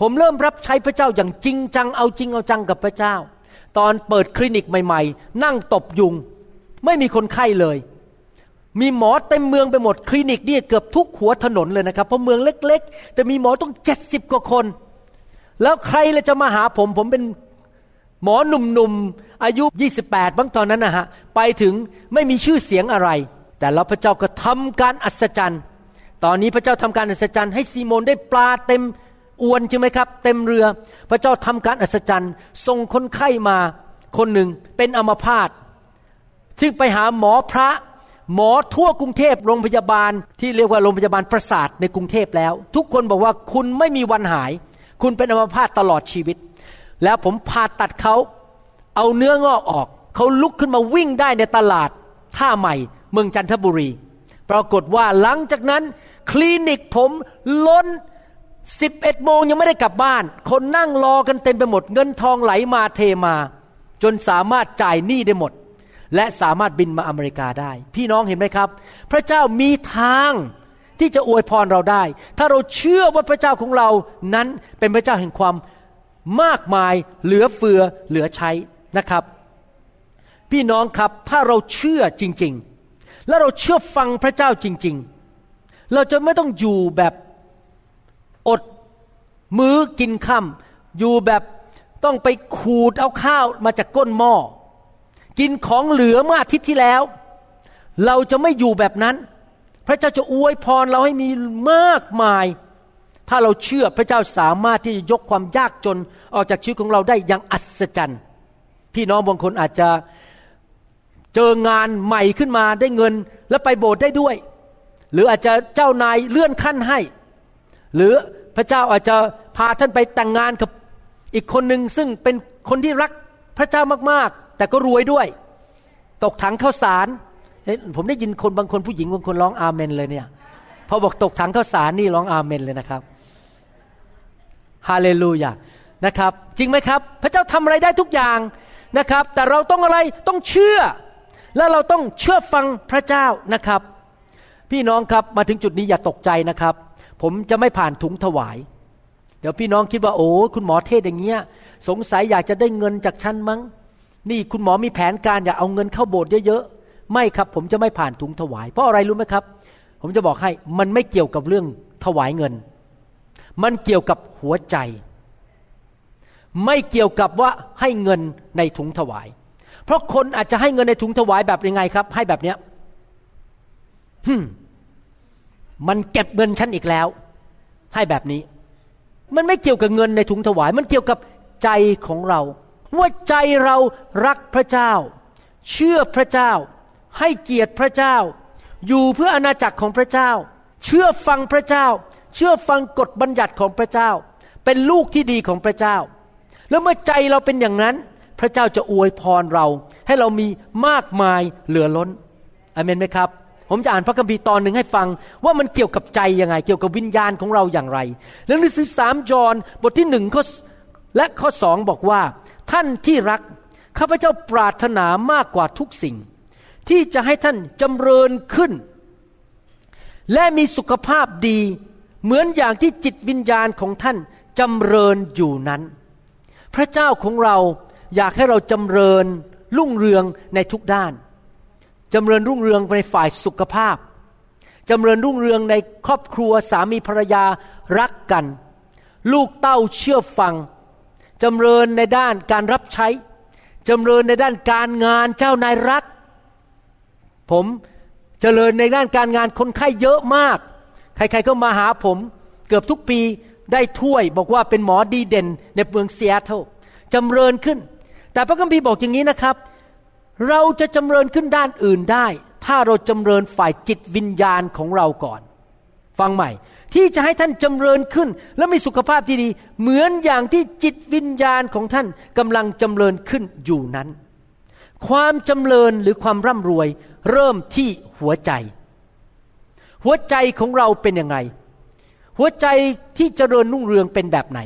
ผมเริ่มรับใช้พระเจ้าอย่างจริงจังเอาจริงเอาจังกับพระเจ้าตอนเปิดคลินิกใหม่ๆนั่งตบยุงไม่มีคนไข้เลยมีหมอเต็มเมืองไปหมดคลินิกนี่เกือบทุกหัวถนนเลยนะครับเพราะเมืองเล็กๆแต่มีหมอต้องเจ็ดสิบกว่าคนแล้วใครเลยจะมาหาผมผมเป็นหมอหนุ่มๆอายุยี่สิบแปดบางตอนนั้นนะฮะไปถึงไม่มีชื่อเสียงอะไรแต่แล้วพระเจ้าก็ทำการอัศจรรย์ตอนนี้พระเจ้าทำการอัศจรรย์ให้ซีโมนได้ปลาเต็มอวนใช่ไหมครับเต็มเรือพระเจ้าทำการอัศจรรย์ส่งคนไข้มาคนหนึ่งเป็นอัมพาตซึ่งไปหาหมอพระหมอทั่วกรุงเทพโรงพยาบาลที่เรียกว่าโรงพยาบาลประสาทในกรุงเทพแล้วทุกคนบอกว่าคุณไม่มีวันหายคุณเป็นอัมพาตตลอดชีวิตแล้วผมผ่าตัดเขาเอาเนื้องอกออกเขาลุกขึ้นมาวิ่งได้ในตลาดท่าใหม่เมืองจันทบุรีปรากฏว่าหลังจากนั้นคลินิกผมล้นสิบเอ็ดโมงยังไม่ได้กลับบ้านคนนั่งรอกันเต็มไปหมดเงินทองไหลมาเทมาจนสามารถจ่ายหนี้ได้หมด และสามารถบินมาอเมริกาได้พี่น้องเห็นไหมครับพระเจ้ามีทางที่จะอวยพรเราได้ถ้าเราเชื่อว่าพระเจ้าของเรานั้นเป็นพระเจ้าแห่งความมากมายเหลือเฟือเหลือใช้นะครับพี่น้องครับถ้าเราเชื่อจริงๆและเราเชื่อฟังพระเจ้าจริงๆเราจะไม่ต้องอยู่แบบอดมื้อกินค่ำอยู่แบบต้องไปขูดเอาข้าวมาจากก้นหม้อกินของเหลือเมื่ออาทิตย์ที่แล้วเราจะไม่อยู่แบบนั้นพระเจ้าจะอวยพรเราให้มีมากมายถ้าเราเชื่อพระเจ้าสามารถที่จะยกความยากจนออกจากชีวิตของเราได้อย่างอัศจรรย์พี่น้องบางคนอาจจะเจองานใหม่ขึ้นมาได้เงินแล้วไปโบสถ์ได้ด้วยหรืออาจจะเจ้านายเลื่อนขั้นให้หรือพระเจ้าอาจจะพาท่านไปแต่งงานกับอีกคนนึงซึ่งเป็นคนที่รักพระเจ้ามากๆแต่ก็รวยด้วยตกถังข้าวสารผมได้ยินคนบางคนผู้หญิงบางคนร้องอาเมนเลยเนี่ยพอบอกตกถังข้าวสารนี่ร้องอาเมนเลยนะครับฮาเลลูยานะครับจริงไหมครับพระเจ้าทำอะไรได้ทุกอย่างนะครับแต่เราต้องอะไรต้องเชื่อและเราต้องเชื่อฟังพระเจ้านะครับพี่น้องครับมาถึงจุดนี้อย่าตกใจนะครับผมจะไม่ผ่านถุงถวายเดี๋ยวพี่น้องคิดว่าโอ้คุณหมอเทศอย่างเงี้ยสงสัยอยากจะได้เงินจากฉันมั้งนี่คุณหมอมีแผนการอยากเอาเงินเข้าโบสถ์เยอะๆไม่ครับผมจะไม่ผ่านถุงถวายเพราะอะไรรู้ไหมครับผมจะบอกให้มันไม่เกี่ยวกับเรื่องถวายเงินมันเกี่ยวกับหัวใจไม่เกี่ยวกับว่าให้เงินในถุงถวายเพราะคนอาจจะให้เงินในถุงถวายแบบยังไงครับให้แบบเนี้ยฮึมันเก็บเงินฉันอีกแล้วให้แบบนี้มันไม่เกี่ยวกับเงินในถุงถวายมันเกี่ยวกับใจของเราว่าใจเรารักพระเจ้าเชื่อพระเจ้าให้เกียรติพระเจ้าอยู่เพื่ออาณาจักรของพระเจ้าเชื่อฟังพระเจ้าเชื่อฟังกฎบัญญัติของพระเจ้าเป็นลูกที่ดีของพระเจ้าแล้วเมื่อใจเราเป็นอย่างนั้นพระเจ้าจะอวยพรเราให้เรามีมากมายเหลือล้นอาเมนไหมครับผมจะอ่านพระคัมภีร์ตอนหนึ่งให้ฟังว่ามันเกี่ยวกับใจยังไงเกี่ยวกับวิญญาณของเราอย่างไรหนังสือสาม ยอห์นบทที่หนึ่งข้อและข้อสองบอกว่าท่านที่รักข้าพเจ้าปรารถนามากกว่าทุกสิ่งที่จะให้ท่านจำเริญขึ้นและมีสุขภาพดีเหมือนอย่างที่จิตวิญญาณของท่านจำเริญอยู่นั้นพระเจ้าของเราอยากให้เราจำเริญรุ่งเรืองในทุกด้านจำเริญรุ่งเรืองในฝ่ายสุขภาพจำเริญรุ่งเรืองในครอบครัวสามีภรรยารักกันลูกเต้าเชื่อฟังจำเริญในด้านการรับใช้จำเริญในด้านการงานเจ้านายรักผมเจริญในด้านการงานคนไข้เยอะมากใครๆก็มาหาผมเกือบทุกปีได้ถ้วยบอกว่าเป็นหมอดีเด่นในเมืองซีแอตเทิลจำเริญขึ้นแต่พระคัมภีร์บอกอย่างนี้นะครับเราจะจำเริญขึ้นด้านอื่นได้ถ้าเราจำเริญฝ่ายจิตวิญญาณของเราก่อนฟังใหม่ที่จะให้ท่านจำเริญขึ้นและมีสุขภาพที่ดีเหมือนอย่างที่จิตวิญญาณของท่านกำลังจำเริญขึ้นอยู่นั้นความจำเริญหรือความร่ำรวยเริ่มที่หัวใจหัวใจของเราเป็นยังไงหัวใจที่เจริญรุ่งเรืองเป็นแบบไหน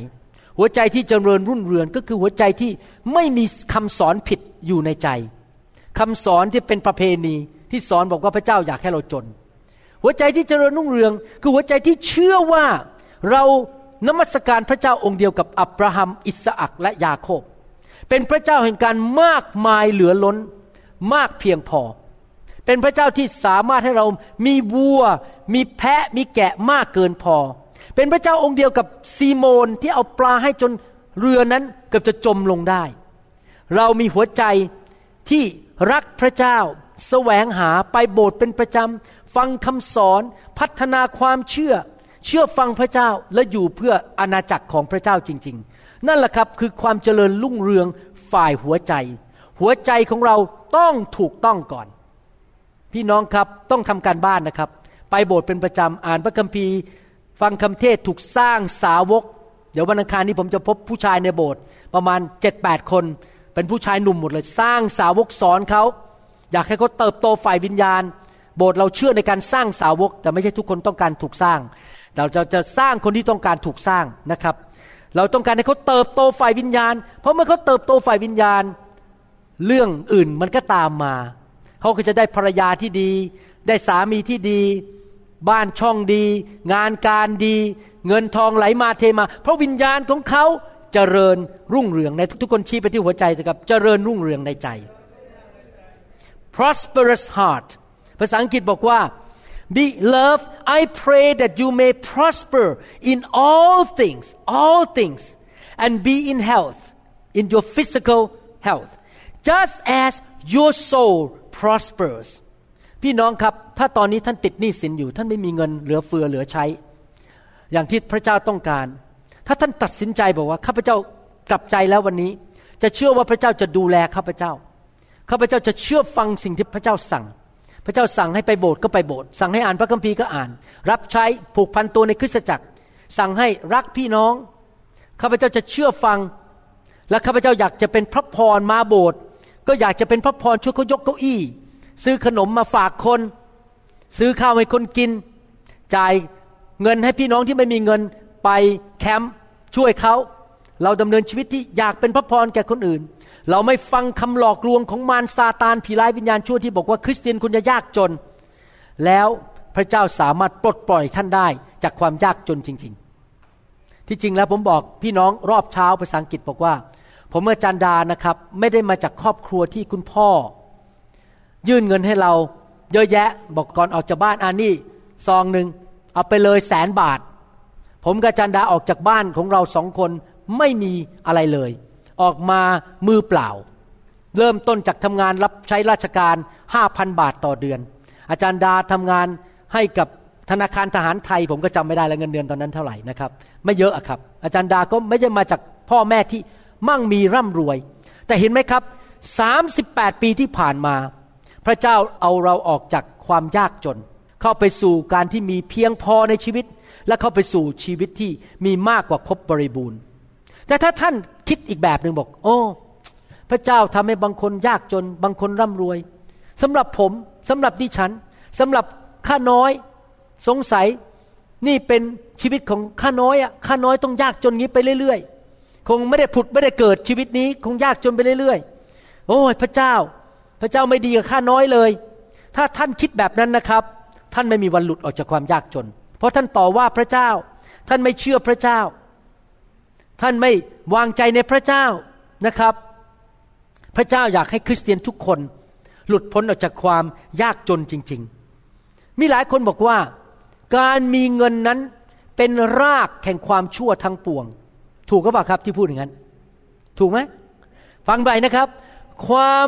หัวใจที่เจริญรุ่งเรืองก็คือหัวใจที่ไม่มีคำสอนผิดอยู่ในใจคำสอนที่เป็นประเพณีที่สอนบอกว่าพระเจ้าอยากให้เราจนหัวใจที่เจริญรุ่งเรืองคือหัวใจที่เชื่อว่าเรานมัสการพระเจ้าองค์เดียวกับอับราฮัมอิสอัคและยาโคบเป็นพระเจ้าแห่งการมากมายเหลือล้นมากเพียงพอเป็นพระเจ้าที่สามารถให้เรามีวัวมีแพะมีแกะมากเกินพอเป็นพระเจ้าองค์เดียวกับซีโมนที่เอาปลาให้จนเรือนั้นเกือบจะจมลงได้เรามีหัวใจที่รักพระเจ้าแสวงหาไปโบสถ์เป็นประจำฟังคำสอนพัฒนาความเชื่อเชื่อฟังพระเจ้าและอยู่เพื่ออาณาจักรของพระเจ้าจริงๆนั่นแหละครับคือความเจริญรุ่งเรืองฝ่ายหัวใจหัวใจของเราต้องถูกต้องก่อนพี่น้องครับต้องทำการบ้านนะครับไปโบสถ์เป็นประจำอ่านพระคัมภีร์ฟังคำเทศถูกสร้างสาวกเดี๋ยววันอังคารนี้ผมจะพบผู้ชายในโบสถ์ประมาณ เจ็ดแปด คนเป็นผู้ชายหนุ่มหมดเลยสร้างสาวกสอนเขาอยากให้เขาเติบโตฝ่ายวิญญาณโบสถ์เราเชื่อในการสร้างสาวกแต่ไม่ใช่ทุกคนต้องการถูกสร้างเราจะจะสร้างคนที่ต้องการถูกสร้างนะครับเราต้องการให้เขาเติบโตฝ่ายวิญญาณเพราะเมื่อเขาเติบโตฝ่ายวิญญาณเรื่องอื่นมันก็ตามมา เขาก็จะได้ภรรยาที่ดีได้สามีที่ดีบ้านช่องดีงานการดีเงินทองไหลมาเทมาเพราะวิญญาณของเขาเจริญรุ่งเรืองในทุกๆคนชี้ไปที่หัวใจนะครับเจริญรุ่งเรืองในใจ prosperous heart ภาษาอังกฤษบอกว่า beloved I pray that you may prosper in all things all things and be in health in your physical health just as your soul prospers พี่น้องครับถ้าตอนนี้ท่านติดหนี้สินอยู่ท่านไม่มีเงินเหลือเฟือเหลือใช้อย่างที่พระเจ้าต้องการถ้าท่านตัดสินใจบอกว่าข้าพเจ้ากลับใจแล้ววันนี้จะเชื่อว่าพระเจ้าจะดูแลข้าพเจ้าข้าพเจ้าจะเชื่อฟังสิ่งที่พระเจ้าสั่งพระเจ้าสั่งให้ไปโบสถ์ก็ไปโบสถ์สั่งให้อ่านพระคัมภีร์ก็อ่านรับใช้ผูกพันตัวในคริสตจักรสั่งให้รักพี่น้องข้าพเจ้าจะเชื่อฟังและข้าพเจ้าอยากจะเป็นพระพรมาโบสถ์ก็อยากจะเป็นพระพรช่วยเขายกเก้าอี้ซื้อขนมมาฝากคนซื้อข้าวให้คนกินจ่ายเงินให้พี่น้องที่ไม่มีเงินไปแคมป์ช่วยเขาเราดำเนินชีวิตที่อยากเป็นพระพรแก่คนอื่นเราไม่ฟังคำหลอกลวงของมารซาตานผีร้ายวิญญาณชั่วที่บอกว่าคริสเตียนคุณจะยากจนแล้วพระเจ้าสามารถปลดปล่อยท่านได้จากความยากจนจริงๆที่จริงแล้วผมบอกพี่น้องรอบเช้าภาษาอังกฤษบอกว่าผมอาจารย์ดานะครับไม่ได้มาจากครอบครัวที่คุณพ่อยื่นเงินให้เราเยอะแยะบอกก่อนออกจากบ้านอันนี้ซองนึงเอาไปเลยแสนบาทผมกับจันดาออกจากบ้านของเราสองคนไม่มีอะไรเลยออกมามือเปล่าเริ่มต้นจากทำงานรับใช้ราชการ ห้าพัน บาทต่อเดือนอาจารย์ดาทำงานให้กับธนาคารทหารไทยผมก็จำไม่ได้แล้วเงินเดือนตอนนั้นเท่าไหร่นะครับไม่เยอะอะครับอาจารย์ดาก็ไม่ได้มาจากพ่อแม่ที่มั่งมีร่ำรวยแต่เห็นไหมครับสามสิบแปดปีที่ผ่านมาพระเจ้าเอาเราออกจากความยากจนเข้าไปสู่การที่มีเพียงพอในชีวิตและเข้าไปสู่ชีวิตที่มีมากกว่าครบบริบูรณ์แต่ถ้าท่านคิดอีกแบบนึงบอกโอ้พระเจ้าทำให้บางคนยากจนบางคนร่ำรวยสำหรับผมสำหรับดิฉันสำหรับข้าน้อยสงสัยนี่เป็นชีวิตของข้าน้อยอ่ะข้าน้อยต้องยากจนงี้ไปเรื่อยๆคงไม่ได้ผุดไม่ได้เกิดชีวิตนี้คงยากจนไปเรื่อยๆโอ้ยพระเจ้าพระเจ้าไม่ดีกับข้าน้อยเลยถ้าท่านคิดแบบนั้นนะครับท่านไม่มีวันหลุดออกจากความยากจนเพราะท่านต่อว่าพระเจ้าท่านไม่เชื่อพระเจ้าท่านไม่วางใจในพระเจ้านะครับพระเจ้าอยากให้คริสเตียนทุกคนหลุดพ้นออกจากความยากจนจริงๆมีหลายคนบอกว่าการมีเงินนั้นเป็นรากแห่งความชั่วทั้งปวงถูกหรือเปล่าครับที่พูดอย่างนั้นถูกไหมฟังไปนะครับความ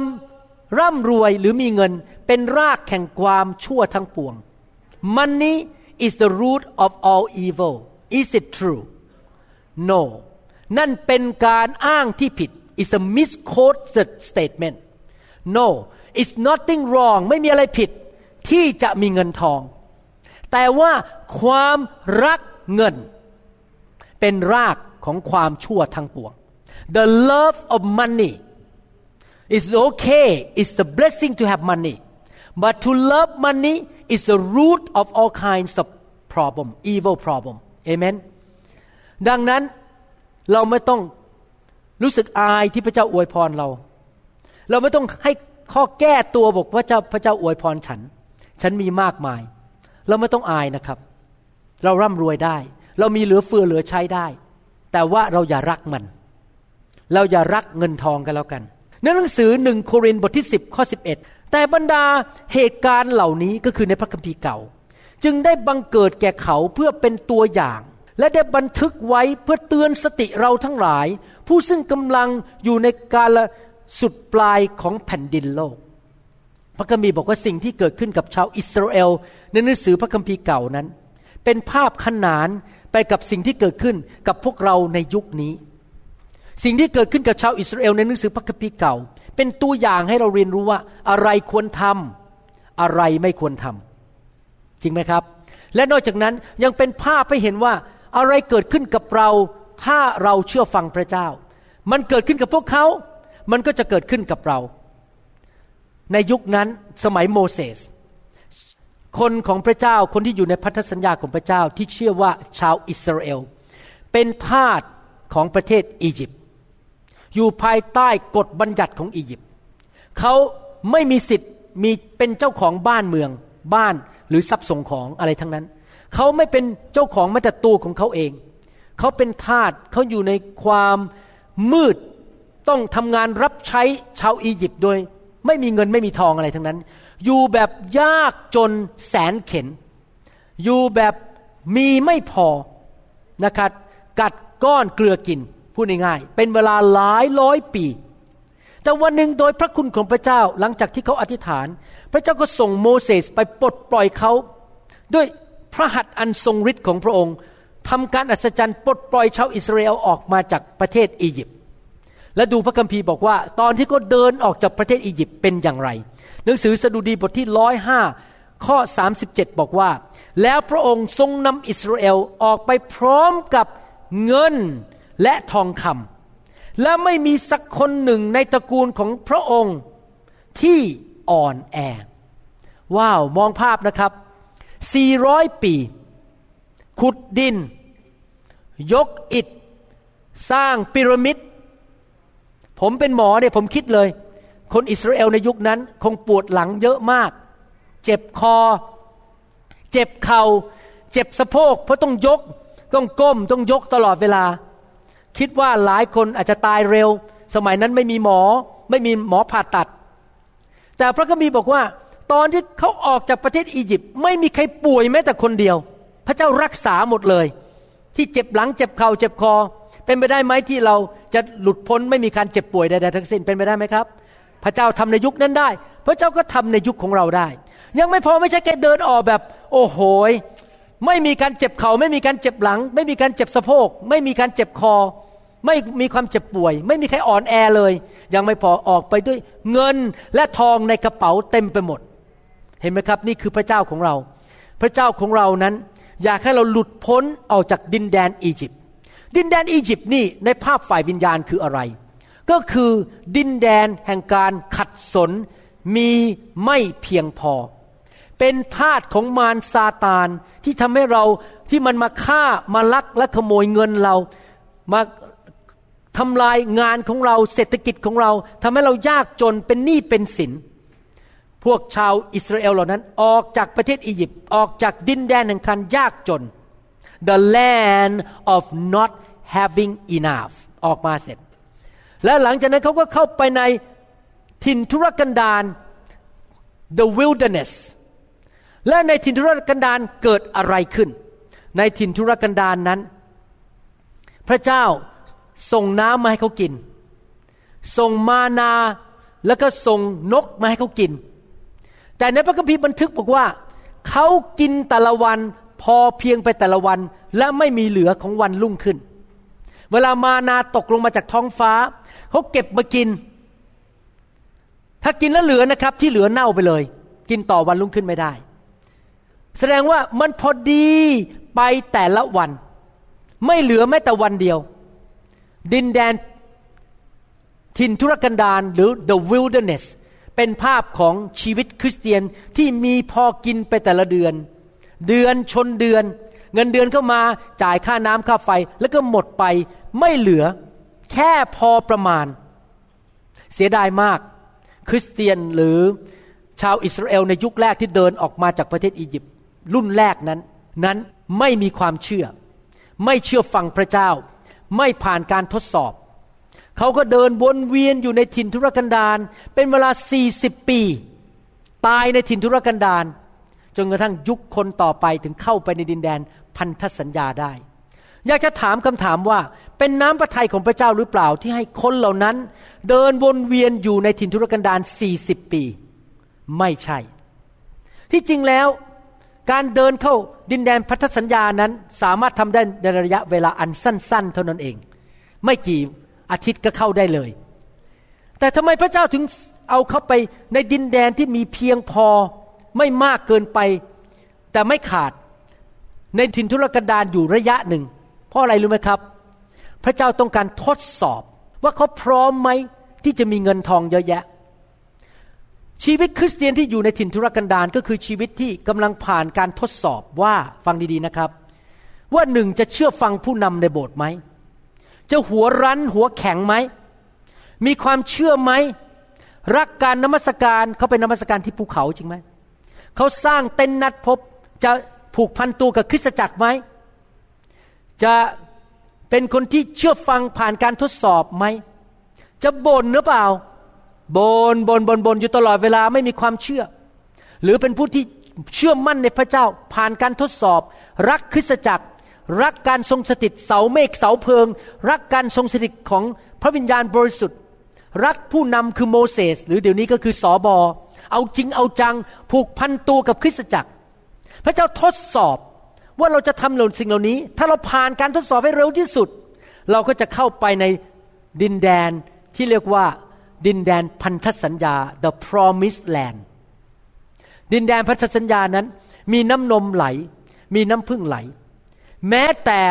ร่ำรวยหรือมีเงินเป็นรากแห่งความชั่วทั้งปวง Money is the root of all evil. Is it true? No. นั่นเป็นการอ้างที่ผิด It's a misquoted statement. No. It's nothing wrong. ไม่มีอะไรผิดที่จะมีเงินทองแต่ว่าความรักเงินเป็นรากของความชั่วทั้งปวง The love of money.It's okay, it's a blessing to have money. But to love money is the root of all kinds of problem, evil problem. Amen. ดังนั้นเราไม่ต้องรู้สึกอายที่พระเจ้าอวยพรเราเราไม่ต้องให้ข้อแก้ตัวบอกว่าเจ้าพระเจ้าอวยพรฉันฉันมีมากมายเราไม่ต้องอายนะครับเราร่ำรวยได้เรามีเหลือเฟือเหลือใช้ได้แต่ว่าเราอย่ารักมันเราอย่ารักเงินทองกันแล้วกันในหนังสือหนึ่งโครินธ์บทที่สิบข้อสิบเอ็ดแต่บรรดาเหตุการณ์เหล่านี้ก็คือในพระคัมภีร์เก่าจึงได้บังเกิดแก่เขาเพื่อเป็นตัวอย่างและได้บันทึกไว้เพื่อเตือนสติเราทั้งหลายผู้ซึ่งกำลังอยู่ในกาลสุดปลายของแผ่นดินโลกพระคัมภีร์บอกว่าสิ่งที่เกิดขึ้นกับชาวอิสราเอลในหนังสือพระคัมภีร์เก่านั้นเป็นภาพขนานไปกับสิ่งที่เกิดขึ้นกับพวกเราในยุคนี้สิ่งที่เกิดขึ้นกับชาวอิสราเอลในหนังสือพระคัมภีร์เก่าเป็นตัวอย่างให้เราเรียนรู้ว่าอะไรควรทำอะไรไม่ควรทำจริงไหมครับและนอกจากนั้นยังเป็นภาพให้เห็นว่าอะไรเกิดขึ้นกับเราถ้าเราเชื่อฟังพระเจ้ามันเกิดขึ้นกับพวกเขามันก็จะเกิดขึ้นกับเราในยุคนั้นสมัยโมเสสคนของพระเจ้าคนที่อยู่ในพันธสัญญาของพระเจ้าที่เชื่อว่าชาวอิสราเอลเป็นทาสของประเทศอียิปต์อยู่ภายใต้กฎบัญญัติของอียิปต์เขาไม่มีสิทธิ์ มีเป็นเจ้าของบ้านเมืองบ้านหรือทรัพย์สมของอะไรทั้งนั้นเขาไม่เป็นเจ้าของแม้แต่ตัวของเขาเองเขาเป็นทาสเขาอยู่ในความมืดต้องทำงานรับใช้ชาวอียิปต์โดยไม่มีเงินไม่มีทองอะไรทั้งนั้นอยู่แบบยากจนแสนเข็ญอยู่แบบมีไม่พอนะครับกัดก้อนเกลือกินพูดง่ายๆเป็นเวลาหลายร้อยปีแต่วันหนึ่งโดยพระคุณของพระเจ้าหลังจากที่เขาอธิษฐานพระเจ้าก็ส่งโมเสสไปปลดปล่อยเขาด้วยพระหัตถ์อันทรงฤทธิ์ของพระองค์ทำการอัศจรรย์ปลดปล่อยชาวอิสราเอลออกมาจากประเทศอียิปต์และดูพระคัมภีร์บอกว่าตอนที่เขาเดินออกจากประเทศอียิปต์เป็นอย่างไรหนังสือสดุดีบทที่หนึ่งร้อยห้าข้อสามสิบเจ็ดบอกว่าแล้วพระองค์ทรงนำอิสราเอลออกไปพร้อมกับเงินและทองคำและไม่มีสักคนหนึ่งในตระกูลของพระองค์ที่อ่อนแอว้าวมองภาพนะครับสี่ร้อยปีขุดดินยกอิฐสร้างพีระมิดผมเป็นหมอเนี่ยผมคิดเลยคนอิสราเอลในยุคนั้นคงปวดหลังเยอะมากเจ็บคอเจ็บเข่าเจ็บสะโพกเพราะต้องยกต้องก้มต้องยกตลอดเวลาคิดว่าหลายคนอาจจะตายเร็วสมัยนั้นไม่มีหมอไม่มีหมอผ่าตัดแต่พระคัมภีร์บอกว่าตอนที่เขาออกจากประเทศอียิปต์ไม่มีใครป่วยแม้แต่คนเดียวพระเจ้ารักษาหมดเลยที่เจ็บหลังเจ็บเข่าเจ็บคอเป็นไปได้ไหมที่เราจะหลุดพ้นไม่มีการเจ็บป่วยใดๆทั้งสิ้นเป็นไปได้ไหมครับพระเจ้าทำในยุคนั้นได้พระเจ้าก็ทำในยุคของเราได้ยังไม่พอไม่ใช่แค่เดินออกแบบโอ้โหยไม่มีการเจ็บเข่าไม่มีการเจ็บหลังไม่มีการเจ็บสะโพกไม่มีการเจ็บคอไม่มีความเจ็บป่วยไม่มีใครอ่อนแอเลยยังไม่พอออกไปด้วยเงินและทองในกระเป๋าเต็มไปหมดเห็นไหมครับนี่คือพระเจ้าของเราพระเจ้าของเรานั้นอยากให้เราหลุดพ้นออกจากดินแดนอียิปต์ดินแดนอียิปต์นี่ในภาพฝ่ายวิญญาณคืออะไรก็คือดินแดนแห่งการขัดสนมีไม่เพียงพอเป็นทาสของมารซาตานที่ทำให้เราที่มันมาฆ่ามาลักและขโมยเงินเรามาทำลายงานของเราเศรษฐกิจของเราทำให้เรายากจนเป็นหนี้เป็นสินพวกชาวอิสราเอลเหล่านั้นออกจากประเทศอียิปต์ออกจากดินแดนแห่งการยากจน The land of not having enough ออกมาเสร็จและหลังจากนั้นเขาก็เข้าไปในถิ่นทุรกันดาร The wilderness และในถิ่นทุรกันดารเกิดอะไรขึ้นในถิ่นทุรกันดารนั้นพระเจ้าส่งน้ำมาให้เขากินส่งมานาแล้วก็ส่งนกมาให้เขากินแต่ในพระคัมภีร์บันทึกบอกว่าเขากินแต่ละวันพอเพียงไปแต่ละวันและไม่มีเหลือของวันรุ่งขึ้นเวลามานาตกลงมาจากท้องฟ้าเขาเก็บมากินถ้ากินแล้วเหลือนะครับที่เหลือเน่าไปเลยกินต่อวันรุ่งขึ้นไม่ได้แสดงว่ามันพอดีไปแต่ละวันไม่เหลือแม้แต่วันเดียวดินแดนถิ่นทุรกันดารหรือ the wilderness เป็นภาพของชีวิตคริสเตียนที่มีพอกินไปแต่ละเดือนเดือนชนเดือนเงินเดือนเข้ามาจ่ายค่าน้ำค่าไฟแล้วก็หมดไปไม่เหลือแค่พอประมาณเสียดายมากคริสเตียนหรือชาวอิสราเอลในยุคแรกที่เดินออกมาจากประเทศอียิปต์รุ่นแรกนั้นนั้นไม่มีความเชื่อไม่เชื่อฟังพระเจ้าไม่ผ่านการทดสอบเขาก็เดินวนเวียนอยู่ในถิ่นทุรกันดารเป็นเวลาสี่สิบปีตายในถิ่นทุรกันดารจนกระทั่งยุคคนต่อไปถึงเข้าไปในดินแดนพันธสัญญาได้อยากจะถามคำถามว่าเป็นน้ำพระทัยของพระเจ้าหรือเปล่าที่ให้คนเหล่านั้นเดินวนเวียนอยู่ในถิ่นทุรกันดารสี่สิบปีไม่ใช่ที่จริงแล้วการเดินเข้าดินแดนพันธสัญญานั้นสามารถทำได้ในระยะเวลาอันสั้นๆเท่านั้นเองไม่กี่อาทิตย์ก็เข้าได้เลยแต่ทำไมพระเจ้าถึงเอาเข้าไปในดินแดนที่มีเพียงพอไม่มากเกินไปแต่ไม่ขาดในถิ่นทุรกันดารอยู่ระยะหนึ่งเพราะอะไรรู้ไหมครับพระเจ้าต้องการทดสอบว่าเขาพร้อมไหมที่จะมีเงินทองเยอะแยะชีวิตคริสเตียนที่อยู่ในถิ่นทุรกันดารก็คือชีวิตที่กำลังผ่านการทดสอบว่าฟังดีๆนะครับว่าหนึ่งจะเชื่อฟังผู้นำในโบสถ์ไหมจะหัวรั้นหัวแข็งไหมมีความเชื่อไหม รักการนมัสการเขาไปนมัสการที่ภูเขาจริงไหมเขาสร้างเต็นท์นัดพบจะผูกพันตัวกับคริสตจักรไหมจะเป็นคนที่เชื่อฟังผ่านการทดสอบไหมจะบ่นหรือเปล่าบ่นบ่นบ่นบ่นอยู่ตลอดเวลาไม่มีความเชื่อหรือเป็นผู้ที่เชื่อมั่นในพระเจ้าผ่านการทดสอบรักคริสตจักรรักการทรงสถิตเสาเมฆเสาเพลิงรักการทรงสถิตของพระวิญญาณบริสุทธิ์รักผู้นำคือโมเสสหรือเดี๋ยวนี้ก็คือสบอเอาจริงเอาจังผูกพันตัวกับคริสตจักรพระเจ้าทดสอบว่าเราจะทำเหล่าสิ่งเหล่านี้ถ้าเราผ่านการทดสอบให้เร็วที่สุดเราก็จะเข้าไปในดินแดนที่เรียกว่าดินแดนพันธสัญญา The Promised Land ดินแดนพันธสัญญานั้นมีน้ำนมไหลมีน้ำพึ่งไหลแม้แต่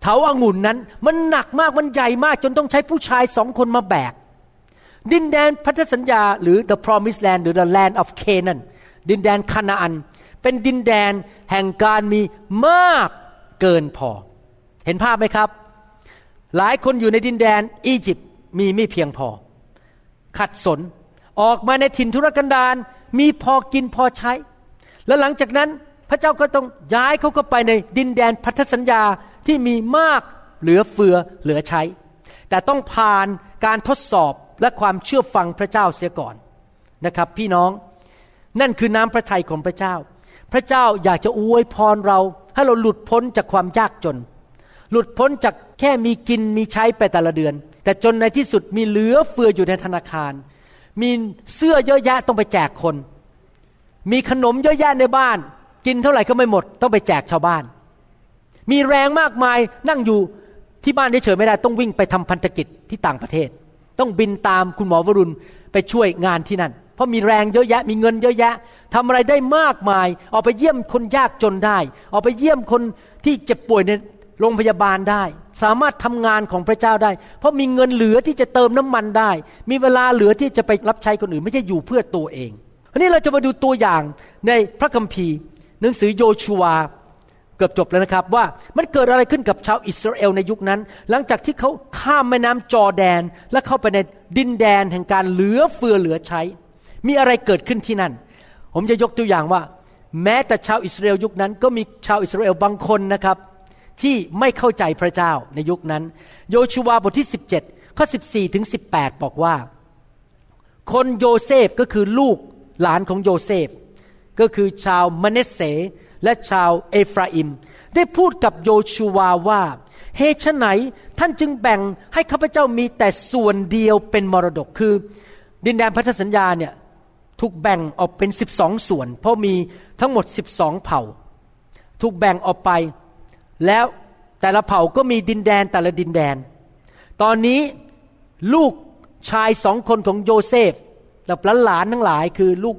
เถาองุ่นนั้นมันหนักมากมันใหญ่มากจนต้องใช้ผู้ชายสองคนมาแบกดินแดนพันธสัญญาหรือ The Promised Land หรือ The Land of Canaan ดินแดนคานาอันเป็นดินแดนแห่งการมีมากเกินพอเห็นภาพไหมครับหลายคนอยู่ในดินแดนอียิปต์มีไม่เพียงพอขัดสนออกมาในถิ่นทุรกันดารมีพอกินพอใช้แล้วหลังจากนั้นพระเจ้าก็ต้องย้ายเขาเข้าไปในดินแดนพันธสัญญาที่มีมากเหลือเฟือเหลือใช้แต่ต้องผ่านการทดสอบและความเชื่อฟังพระเจ้าเสียก่อนนะครับพี่น้องนั่นคือน้ำพระทัยของพระเจ้าพระเจ้าอยากจะอวยพรเราให้เราหลุดพ้นจากความยากจนหลุดพ้นจากแค่มีกินมีใช้ไปแต่ละเดือนแต่จนในที่สุดมีเหลือเฟืออยู่ในธนาคารมีเสื้อเยอะแยะต้องไปแจกคนมีขนมเยอะแยะในบ้านกินเท่าไหร่ก็ไม่หมดต้องไปแจกชาวบ้านมีแรงมากมายนั่งอยู่ที่บ้านเฉยๆไม่ได้ต้องวิ่งไปทำพันธกิจที่ต่างประเทศต้องบินตามคุณหมอวรุณไปช่วยงานที่นั่นเพราะมีแรงเยอะแยะมีเงินเยอะแยะทำอะไรได้มากมายออกไปเยี่ยมคนยากจนได้ออกไปเยี่ยมคนที่เจ็บป่วยในโรงพยาบาลได้สามารถทำงานของพระเจ้าได้เพราะมีเงินเหลือที่จะเติมน้ำมันได้มีเวลาเหลือที่จะไปรับใช้คนอื่นไม่ใช่อยู่เพื่อตัวเองอันนี้เราจะมาดูตัวอย่างในพระคัมภีร์หนังสือโยชูวาเกือบจบแล้วนะครับว่ามันเกิดอะไรขึ้นกับชาวอิสราเอลในยุคนั้นหลังจากที่เขาข้ามแม่น้ำจอร์แดนและเข้าไปในดินแดนแห่งการเหลือเฟือเหลือใช้มีอะไรเกิดขึ้นที่นั่นผมจะยกตัวอย่างว่าแม้แต่ชาวอิสราเอลยุคนั้นก็มีชาวอิสราเอลบางคนนะครับที่ไม่เข้าใจพระเจ้าในยุคนั้นโยชูวาบทที่สิบเจ็ดข้อสิบสี่ถึงสิบแปดบอกว่าคนโยเซฟก็คือลูกหลานของโยเซฟก็คือชาวมนัสเสและชาวเอฟราอิมได้พูดกับโยชูวาว่าเหตุไฉนท่านจึงแบ่งให้ข้าพเจ้ามีแต่ส่วนเดียวเป็นมรดกคือดินแดนพันธสัญญาเนี่ยถูกแบ่งออกเป็นสิบสองส่วนเพราะมีทั้งหมดสิบสองเผ่าถูกแบ่งออกไปแล้วแต่ละเผ่าก็มีดินแดนแต่ละดินแดนตอนนี้ลูกชายสองคนของโยเซฟและหลานทั้งหลายคือลูก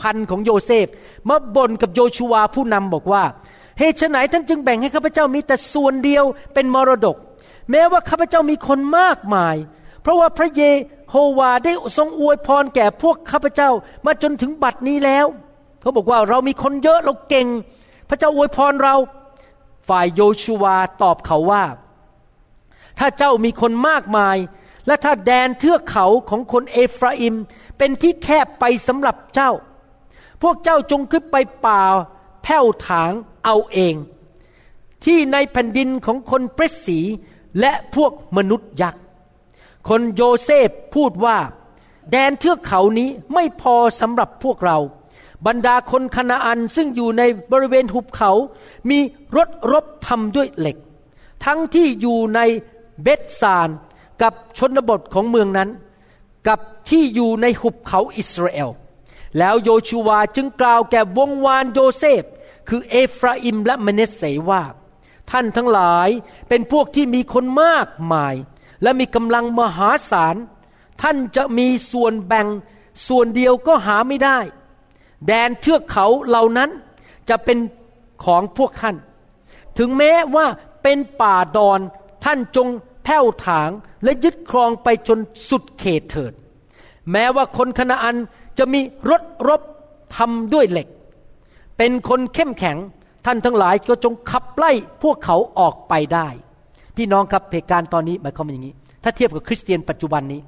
พันของโยเซฟมาบ่นกับโยชูวาผู้นำบอกว่าเหตุไฉนท่านจึงแบ่งให้ข้าพเจ้ามีแต่ส่วนเดียวเป็นมรดกแม้ว่าข้าพเจ้ามีคนมากมายเพราะว่าพระเยโฮวาได้ทรงอวยพรแก่พวกข้าพเจ้ามาจนถึงบัดนี้แล้วเขาบอกว่าเรามีคนเยอะเราเก่งพระเจ้าอวยพรเราฝ่ายโยชูวาตอบเขาว่าถ้าเจ้ามีคนมากมายและถ้าแดนเทือกเขาของคนเอฟราอิมเป็นที่แคบไปสำหรับเจ้าพวกเจ้าจงขึ้นไปป่าแผ่วถางเอาเองที่ในแผ่นดินของคนเปรสสีและพวกมนุษย์ยักษ์คนโยเซฟพูดว่าแดนเทือกเขานี้ไม่พอสำหรับพวกเราบรรดาคนคานาอันซึ่งอยู่ในบริเวณหุบเขามีรถรบทำด้วยเหล็กทั้งที่อยู่ในเบธซานกับชนบทของเมืองนั้นกับที่อยู่ในหุบเขาอิสราเอลแล้วโยชูวาจึงกล่าวแก่วงวานโยเซฟคือเอฟราอิมและมนัสเสว่าท่านทั้งหลายเป็นพวกที่มีคนมากมายและมีกำลังมหาศาลท่านจะมีส่วนแบ่งส่วนเดียวก็หาไม่ได้แดนเทือกเขาเหล่านั้นจะเป็นของพวกท่านถึงแม้ว่าเป็นป่าดอนท่านจงแผ่วถางและยึดครองไปจนสุดเขตเถิดแม้ว่าคนคานาอันจะมีรถรบทำด้วยเหล็กเป็นคนเข้มแข็งท่านทั้งหลายก็จงขับไล่พวกเขาออกไปได้พี่น้องครับเหตุการณ์ตอนนี้หมายความว่าอย่างนี้ถ้าเทียบกับคริสเตียนปัจจุบันนี้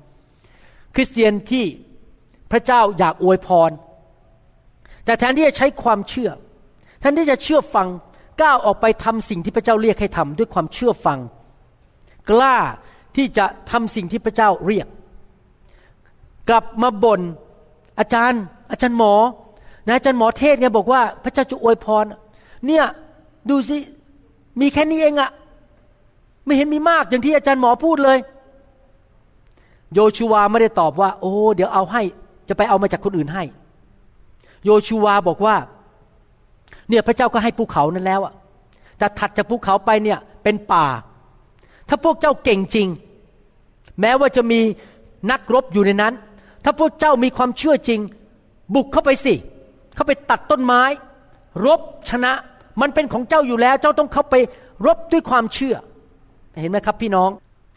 คริสเตียนที่ พระเจ้าอยากอวยพรแต่แทนที่จะใช้ความเชื่อแทนที่จะเชื่อฟังก้าวออกไปทำสิ่งที่พระเจ้าเรียกให้ทำด้วยความเชื่อฟังกล้าที่จะทำสิ่งที่พระเจ้าเรียกกลับมาบ่นอาจารย์อาจารย์หมอนะอาจารย์หมอเทศน์ไงบอกว่าพระเจ้าจะอวยพรเนี่ยดูสิมีแค่นี้เองอะไม่เห็นมีมากอย่างที่อาจารย์หมอพูดเลยโยชูวาไม่ได้ตอบว่าโอ้เดี๋ยวเอาให้จะไปเอามาจากคนอื่นให้โยชูวาบอกว่าเนี่ยพระเจ้าก็ให้ภูเขานั้นแล้วอะแต่ถัดจากภูเขาไปเนี่ยเป็นป่าถ้าพวกเจ้าเก่งจริงแม้ว่าจะมีนักรบอยู่ในนั้นถ้าพวกเจ้ามีความเชื่อจริงบุกเข้าไปสิเข้าไปตัดต้นไม้รบชนะมันเป็นของเจ้าอยู่แล้วเจ้าต้องเข้าไปรบด้วยความเชื่อเห็นไหมครับพี่น้อง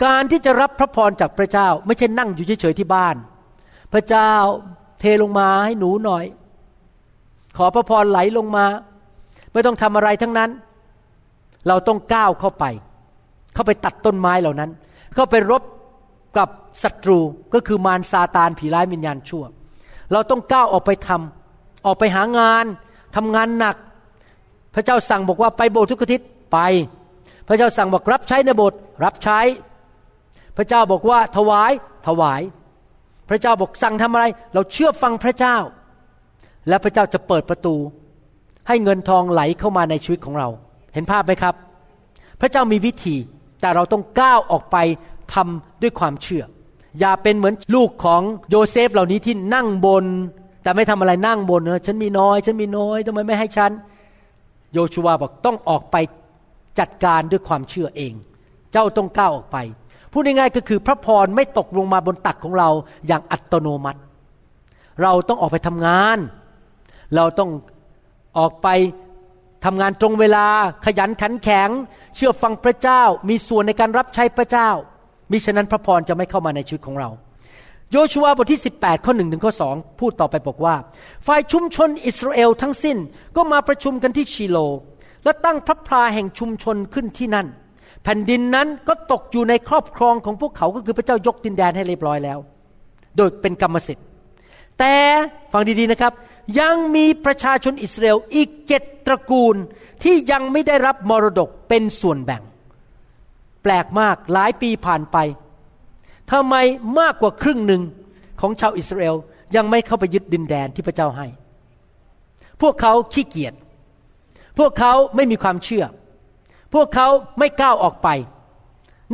การที่จะรับพระพรจากพระเจ้าไม่ใช่นั่งอยู่เฉยๆที่บ้านพระเจ้าเทลงมาให้หนูหน่อยขอพระพรไหลลงมาไม่ต้องทำอะไรทั้งนั้นเราต้องก้าวเข้าไปเข้าไปตัดต้นไม้เหล่านั้นเข้าไปรบกับศัตรูก็คือมารซาตานผีร้ายวิญญาณชั่วเราต้องก้าวออกไปทำออกไปหางานทำงานหนักพระเจ้าสั่งบอกว่าไปโบสถ์ทุกอาทิตย์ไปพระเจ้าสั่งบอกรับใช้ในโบสถ์รับใช้พระเจ้าบอกว่าถวายถวายพระเจ้าบอกสั่งทำอะไรเราเชื่อฟังพระเจ้าและพระเจ้าจะเปิดประตูให้เงินทองไหลเข้ามาในชีวิตของเราเห็นภาพไหมครับพระเจ้ามีวิธีแต่เราต้องก้าวออกไปทำด้วยความเชื่ออย่าเป็นเหมือนลูกของโยเซฟเหล่านี้ที่นั่งบนแต่ไม่ทำอะไรนั่งบนนะฉันมีน้อยฉันมีน้อยทำไมไม่ให้ฉันโยชูวาบอกต้องออกไปจัดการด้วยความเชื่อเองเจ้าต้องก้าวออกไปพูดง่ายๆก็คือพระพรไม่ตกลงมาบนตักของเราอย่างอัตโนมัติเราต้องออกไปทำงานเราต้องออกไปทำงานตรงเวลาขยันขันแข็งเชื่อฟังพระเจ้ามีส่วนในการรับใช้พระเจ้ามิฉะนั้นพระพรจะไม่เข้ามาในชีวิตของเราโยชูวาบทที่สิบแปดข้อหนึ่งถึงข้อสองพูดต่อไปบอกว่าฝ่ายชุมชนอิสราเอลทั้งสิ้นก็มาประชุมกันที่ชิโลและตั้งพระพลาแห่งชุมชนขึ้นที่นั่นแผ่นดินนั้นก็ตกอยู่ในครอบครองของพวกเขาก็คือพระเจ้ายกดินแดนให้เรียบร้อยแล้วโดยเป็นกรรมสิทธิ์แต่ฟังดีๆนะครับยังมีประชาชนอิสราเอลอีกเจ็ดตระกูลที่ยังไม่ได้รับมรดกเป็นส่วนแบ่งแปลกมากหลายปีผ่านไปทำไมมากกว่าครึ่งหนึ่งของชาวอิสราเอลยังไม่เข้าไปยึดดินแดนที่พระเจ้าให้พวกเขาขี้เกียจพวกเขาไม่มีความเชื่อพวกเขาไม่ก้าวออกไป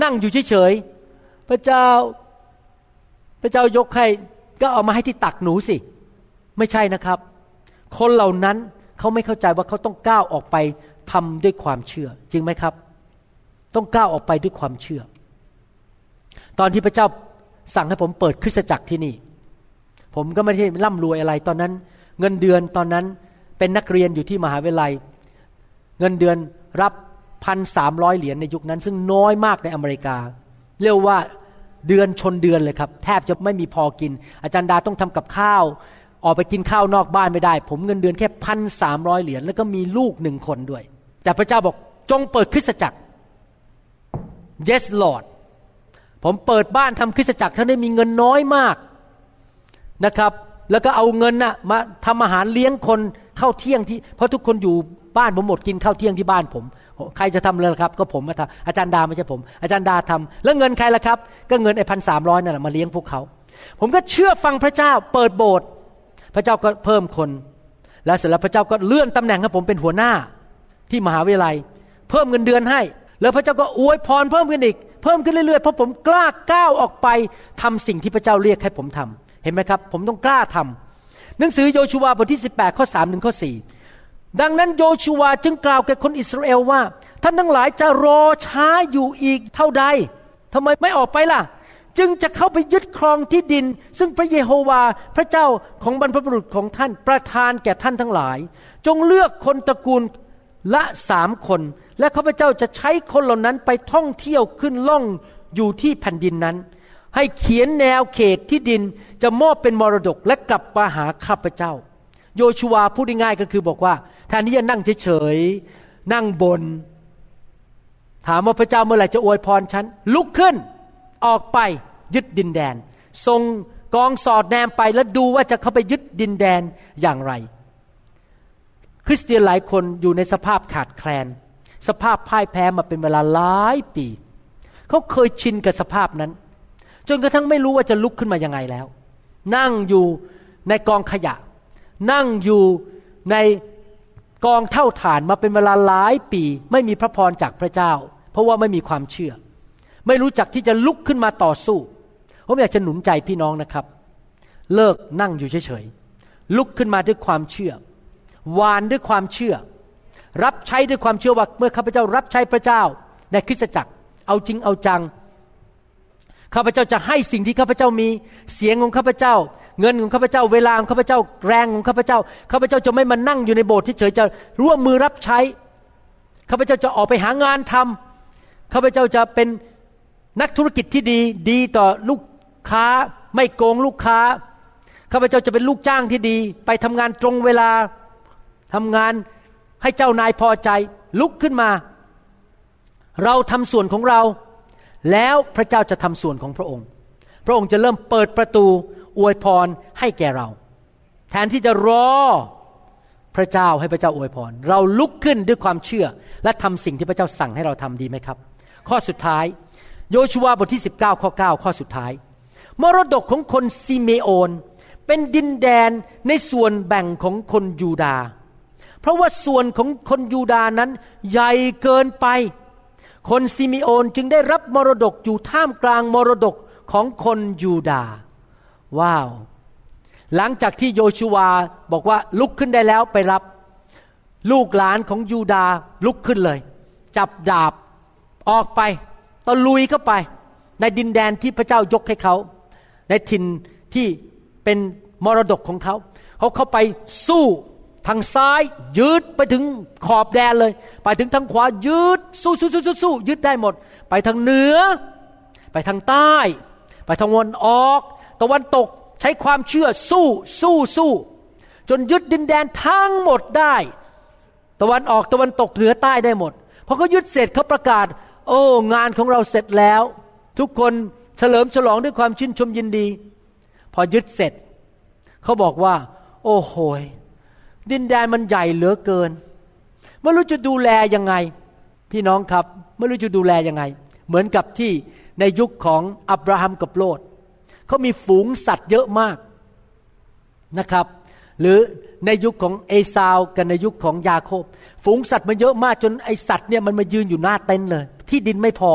นั่งอยู่เฉยๆพระเจ้าพระเจ้ายกให้ก็เอามาให้ที่ตักหนูสิไม่ใช่นะครับคนเหล่านั้นเขาไม่เข้าใจว่าเขาต้องก้าวออกไปทำด้วยความเชื่อจริงไหมครับต้องก้าวออกไปด้วยความเชื่อตอนที่พระเจ้าสั่งให้ผมเปิดคริสตจักรที่นี่ผมก็ไม่ได้ร่ำรวยอะไรตอนนั้นเงินเดือนตอนนั้นเป็นนักเรียนอยู่ที่มหาวิทยาลัยเงินเดือนรับ หนึ่งพันสามร้อย เหรียญในยุคนั้นซึ่งน้อยมากในอเมริกาเรียกว่าเดือนชนเดือนเลยครับแทบจะไม่มีพอกินอาจารย์ดาต้องทำกับข้าวออกไปกินข้าวนอกบ้านไม่ได้ผมเงินเดือนแค่ หนึ่งพันสามร้อย เหรียญแล้วก็มีลูกหนึ่งคนด้วยแต่พระเจ้าบอกจงเปิดคริสตจักร Yes Lord ผมเปิดบ้านทำคริสตจักรทั้งได้มีเงินน้อยมากนะครับแล้วก็เอาเงินน่ะมาทำอาหารเลี้ยงคนเข้าเที่ยงที่เพราะทุกคนอยู่บ้านผมหมดกินข้าวเที่ยงที่บ้านผมใครจะทำเลยครับก็ผมมาทำอาจารย์ดาไม่ใช่ผมอาจารย์ดาทำแล้วเงินใครล่ะครับก็เงินไอ้พันสามร้อยนั่นแหละมาเลี้ยงพวกเขาผมก็เชื่อฟังพระเจ้าเปิดโบสถ์พระเจ้าก็เพิ่มคนและเสร็จแล้วพระเจ้าก็เลื่อนตำแหน่งให้ผมเป็นหัวหน้าที่มหาวิทยาลัยเพิ่มเงินเดือนให้แล้วพระเจ้าก็อวยพรเพิ่มขึ้นอีกเพิ่มขึ้นเรื่อยๆเพราะผมกล้าก้าวออกไปทำสิ่งที่พระเจ้าเรียกให้ผมทำเห็นไหมครับผมต้องกล้าทำหนังสือโยชูวาบทที่สิบแปดข้อสามถึงข้อสี่ดังนั้นโยชูวาจึงกล่าวแก่คนอิสราเอลว่าท่านทั้งหลายจะรอช้าอยู่อีกเท่าใดทำไมไม่ออกไปล่ะจึงจะเข้าไปยึดครองที่ดินซึ่งพระเยโฮวาพระเจ้าของบรรพบุรุษของท่านประทานแก่ท่านทั้งหลายจงเลือกคนตระกูลละสามคนและข้าพเจ้าจะใช้คนเหล่านั้นไปท่องเที่ยวขึ้นล่องอยู่ที่แผ่นดินนั้นให้เขียนแนวเขตที่ดินจะมอบเป็นมรดกและกลับมาหาข้าพเจ้าโยชูวาพูดง่ายๆก็คือบอกว่าแทนที่จะนั่งเฉยๆนั่งบนถามว่าพระเจ้าเมื่อไหร่จะอวยพรฉันลุกขึ้นออกไปยึดดินแดนทรง กองสอดแนมไปแล้วดูว่าจะเข้าไปยึดดินแดนอย่างไรคริสเตียนหลายคนอยู่ในสภาพขาดแคลนสภาพพ่ายแพ้มาเป็นเวลาหลายปีเขาเคยชินกับสภาพนั้นจนกระทั่งไม่รู้ว่าจะลุกขึ้นมายังไงแล้วนั่งอยู่ในกองขยะนั่งอยู่ในกองเท่าฐานมาเป็นเวลาหลายปีไม่มีพระพรจากพระเจ้าเพราะว่าไม่มีความเชื่อไม่รู้จักที่จะลุกขึ้นมาต่อสู้ผมอยากจะหนุนใจพี่น้องนะครับเลิกนั่งอยู่เฉยๆลุกขึ้นมาด้วยความเชื่อวานด้วยความเชื่อรับใช้ด้วยความเชื่อว่าเมื่อข้าพเจ้ารับใช้พระเจ้าในคริสตจักรเอาจริงเอาจังข้าพเจ้าจะให้สิ่งที่ข้าพเจ้ามีเสียงของข้าพเจ้าเงินของข้าพเจ้าเวลาของข้าพเจ้าแรงของข้าพเจ้าข้าพเจ้าจะไม่มานั่งอยู่ในโบสถ์เฉยๆจะร่วมมือรับใช้ข้าพเจ้าจะออกไปหางานทำข้าพเจ้าจะเป็นนักธุรกิจที่ดีดีต่อลูกค้าไม่โกงลูกค้าข้าพเจ้าจะเป็นลูกจ้างที่ดีไปทำงานตรงเวลาทำงานให้เจ้านายพอใจลุกขึ้นมาเราทำส่วนของเราแล้วพระเจ้าจะทำส่วนของพระองค์พระองค์จะเริ่มเปิดประตูอวยพรให้แก่เราแทนที่จะรอพระเจ้าให้พระเจ้าอวยพรเราลุกขึ้นด้วยความเชื่อและทำสิ่งที่พระเจ้าสั่งให้เราทำดีไหมครับข้อสุดท้ายโยชูวาบทที่สิบเก้าข้อเก้าข้อสุดท้ายมรดกของคนซิเมโอนเป็นดินแดนในส่วนแบ่งของคนยูดาห์เพราะว่าส่วนของคนยูดาห์นั้นใหญ่เกินไปคนซิเมโอนจึงได้รับมรดกอยู่ท่ามกลางมรดกของคนยูดาห์ว้าวหลังจากที่โยชูวาบอกว่าลุกขึ้นได้แล้วไปรับลูกหลานของยูดาห์ลุกขึ้นเลยจับดาบออกไปตะลุยเข้าไปในดินแดนที่พระเจ้ายกให้เขาในถิ่นที่เป็นมรดกของเขาเขาเข้าไปสู้ทางซ้ายยืดไปถึงขอบแดนเลยไปถึงทางขวายืดสู้สู้สู้สู้สู้ยืดได้หมดไปทางเหนือไปทางใต้ไปทางตะวันออกตะวันตกใช้ความเชื่อสู้สู้สู้จนยึดดินแดนทั้งหมดได้ตะวันออกตะวันตกเหนือใต้ได้หมดพอเขายึดเสร็จเขาประกาศโอ้งานของเราเสร็จแล้วทุกคนเฉลิมฉลองด้วยความชื่นชมยินดีพอยึดเสร็จเขาบอกว่าโอ้โหดินแดนมันใหญ่เหลือเกินไม่รู้จะดูแลยังไงพี่น้องครับไม่รู้จะดูแลยังไงเหมือนกับที่ในยุคของอับราฮัมกับโลธเขามีฝูงสัตว์เยอะมากนะครับหรือในยุคของเอซาวกับในยุคของยาโคบฝูงสัตว์มันเยอะมากจนไอสัตว์เนี่ยมันมายืนอยู่หน้าเต็นท์เลยที่ดินไม่พอ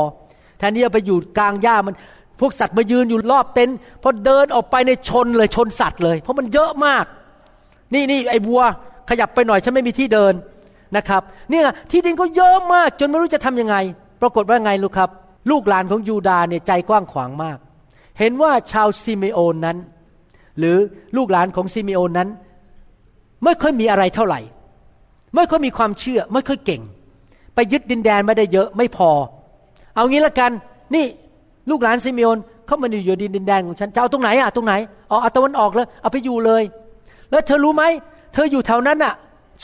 แทนที่จะไปอยู่กลางหญ้ามันพวกสัตว์มายืนอยู่รอบเต็นท์พอเดินออกไปในชนเลยชนสัตว์เลยเพราะมันเยอะมากนี่นี่ไอวัวขยับไปหน่อยฉันไม่มีที่เดินนะครับเนี่ยที่ดินก็เยอะมากจนไม่รู้จะทำยังไงปรากฏว่าไงลูกครับลูกหลานของยูดาห์เนี่ยใจกว้างขวางมากเห็นว่าชาวซิเมโอนนั้นหรือลูกหลานของซิเมโอนนั้นไม่ค่อยมีอะไรเท่าไหร่ไม่ค่อยมีความเชื่อไม่ค่อยเก่งไปยึดดินแดนไม่ได้เยอะไม่พอเอางี้ละกันนี่ลูกหลานซิเมโอนเข้ามาอยู่ดินดินแดนของฉันจะเอาตรงไหนอ่ะตรงไหนอ๋อเอาตะวันออกเลยเอาไปอยู่เลยแล้วเธอรู้ไหมเธออยู่แถวนั้นอ่ะ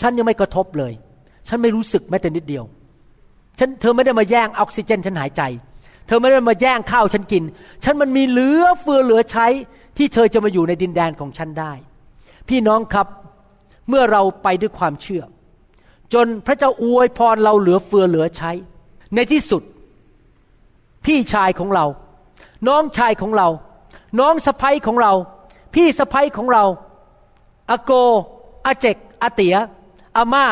ฉันยังไม่กระทบเลยฉันไม่รู้สึกแม้แต่นิดเดียวฉันเธอไม่ได้มาแย่งออกซิเจนฉันหายใจเธอไม่ได้มาแย่งข้าวฉันกินฉันมันมีเหลือเฟือเหลือใช้ที่เธอจะมาอยู่ในดินแดนของฉันได้พี่น้องครับเมื่อเราไปด้วยความเชื่อจนพระเจ้าอวยพรเราเหลือเฟือเหลือใช้ในที่สุดพี่ชายของเราน้องชายของเราน้องสะใภ้ของเราพี่สะใภ้ของเราอาโกอาเจกอาเตียอาม่า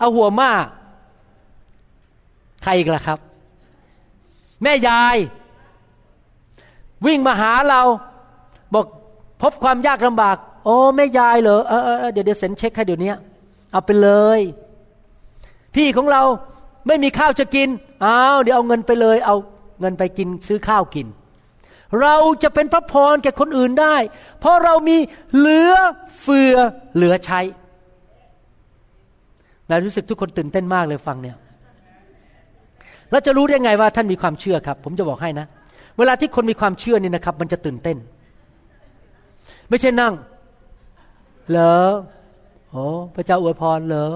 อาหัวม่าใครอีกล่ะครับแม่ยายวิ่งมาหาเราบอกพบความยากลำบากโอ้แม่ยายเหรอเออๆเดี๋ยวเดี๋ยวเซ็นเช็คให้เดี๋ยวนี้เอาไปเลยพี่ของเราไม่มีข้าวจะกินอ้าวเดี๋ยวเอาเงินไปเลยเอาเงินไปกินซื้อข้าวกินเราจะเป็นพระพรแก่คนอื่นได้เพราะเรามีเหลือเฟือเหลือใช้เรารู้สึกทุกคนตื่นเต้นมากเลยฟังเนี่ยแล้วจะรู้ได้ไงว่าท่านมีความเชื่อครับผมจะบอกให้นะเวลาที่คนมีความเชื่อนี่นะครับมันจะตื่นเต้นไม่ใช่นั่งเหรอโอ้พระเจ้าอวยพรเหรอ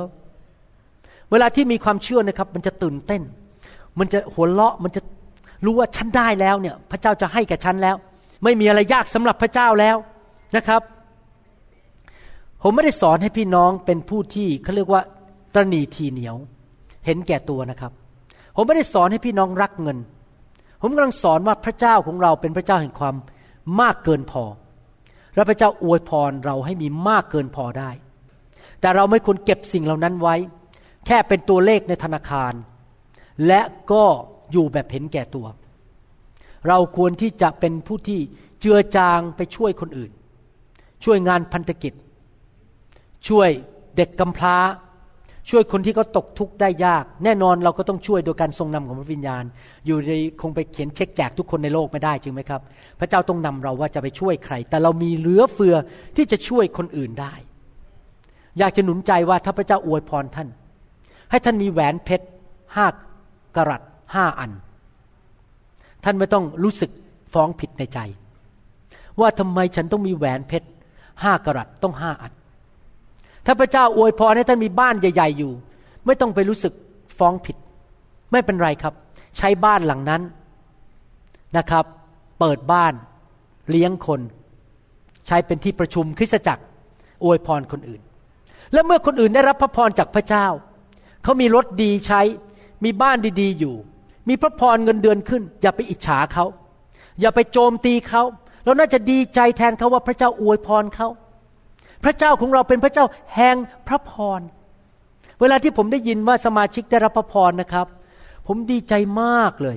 เวลาที่มีความเชื่อนะครับมันจะตื่นเต้นมันจะหัวเราะมันจะรู้ว่าฉันได้แล้วเนี่ยพระเจ้าจะให้แก่ฉันแล้ว ไม่มีอะไรยากสำหรับพระเจ้าแล้วนะครับผมไม่ได้สอนให้พี่น้องเป็นผู้ที่เขาเรียกว่าตระหนี่ทีเหนียวเห็นแก่ตัวนะครับผมไม่ได้สอนให้พี่น้องรักเงินผมกำลังสอนว่าพระเจ้าของเราเป็นพระเจ้าแห่งความมากเกินพอและพระเจ้าอวยพรเราให้มีมากเกินพอได้แต่เราไม่ควรเก็บสิ่งเหล่านั้นไว้แค่เป็นตัวเลขในธนาคารและก็อยู่แบบเห็นแก่ตัวเราควรที่จะเป็นผู้ที่เจือจางไปช่วยคนอื่นช่วยงานพันธกิจช่วยเด็กกำพร้าช่วยคนที่เขาตกทุกข์ได้ยากแน่นอนเราก็ต้องช่วยโดยการทรงนำของพระวิญญาณอยู่ในคงไปเขียนเช็คแจกทุกคนในโลกไม่ได้จริงไหมครับพระเจ้าต้องนำเราว่าจะไปช่วยใครแต่เรามีเหลือเฟือที่จะช่วยคนอื่นได้อยากจะหนุนใจว่าถ้าพระเจ้าอวยพรท่านให้ท่านมีแหวนเพชรห้ากะรัตห้าอันท่านไม่ต้องรู้สึกฟ้องผิดในใจว่าทำไมฉันต้องมีแหวนเพชรห้ากะรัตต้องห้าอันถ้าพระเจ้าอวยพรให้ท่านมีบ้านใหญ่ๆอยู่ไม่ต้องไปรู้สึกฟ้องผิดไม่เป็นไรครับใช้บ้านหลังนั้นนะครับเปิดบ้านเลี้ยงคนใช้เป็นที่ประชุมคริสตจักรอวยพรคนอื่นและเมื่อคนอื่นได้รับพระพรจากพระเจ้าเขามีรถดีใช้มีบ้านดีๆอยู่มีพระพรเงินเดือนขึ้นอย่าไปอิจฉาเขาอย่าไปโจมตีเขาเราน่าจะดีใจแทนเขาว่าพระเจ้าอวยพรเขาพระเจ้าของเราเป็นพระเจ้าแห่งพระพรเวลาที่ผมได้ยินว่าสมาชิกได้รับพระพรนะครับผมดีใจมากเลย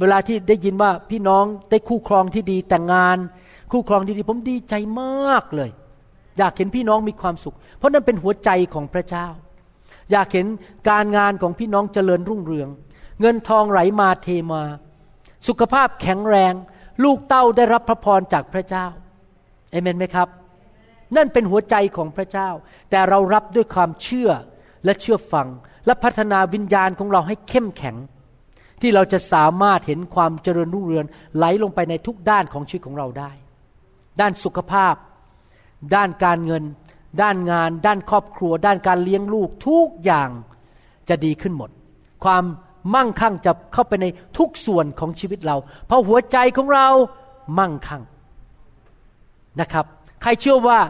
เวลาที่ได้ยินว่าพี่น้องได้คู่ครองที่ดีแต่งงานคู่ครองที่ดีผมดีใจมากเลยอยากเห็นพี่น้องมีความสุขเพราะนั่นเป็นหัวใจของพระเจ้าอยากเห็นการงานของพี่น้องเจริญรุ่งเรืองเงินทองไหลมาเทมาสุขภาพแข็งแรงลูกเต้าได้รับพระพรจากพระเจ้าเอเมนไหมครับนั่นเป็นหัวใจของพระเจ้าแต่เรารับด้วยความเชื่อและเชื่อฟังและพัฒนาวิญญาณของเราให้เข้มแข็งที่เราจะสามารถเห็นความเจริญรุ่งเรืองไหลลงไปในทุกด้านของชีวิตของเราได้ด้านสุขภาพด้านการเงินด้านงานด้านครอบครัวด้านการเลี้ยงลูกทุกอย่างจะดีขึ้นหมดความมั่งคั่งจะเข้าไปในทุกส่วนของชีวิตเราเพราะหัวใจของเรามั่งคั่งนะครับใครเชื่อว่า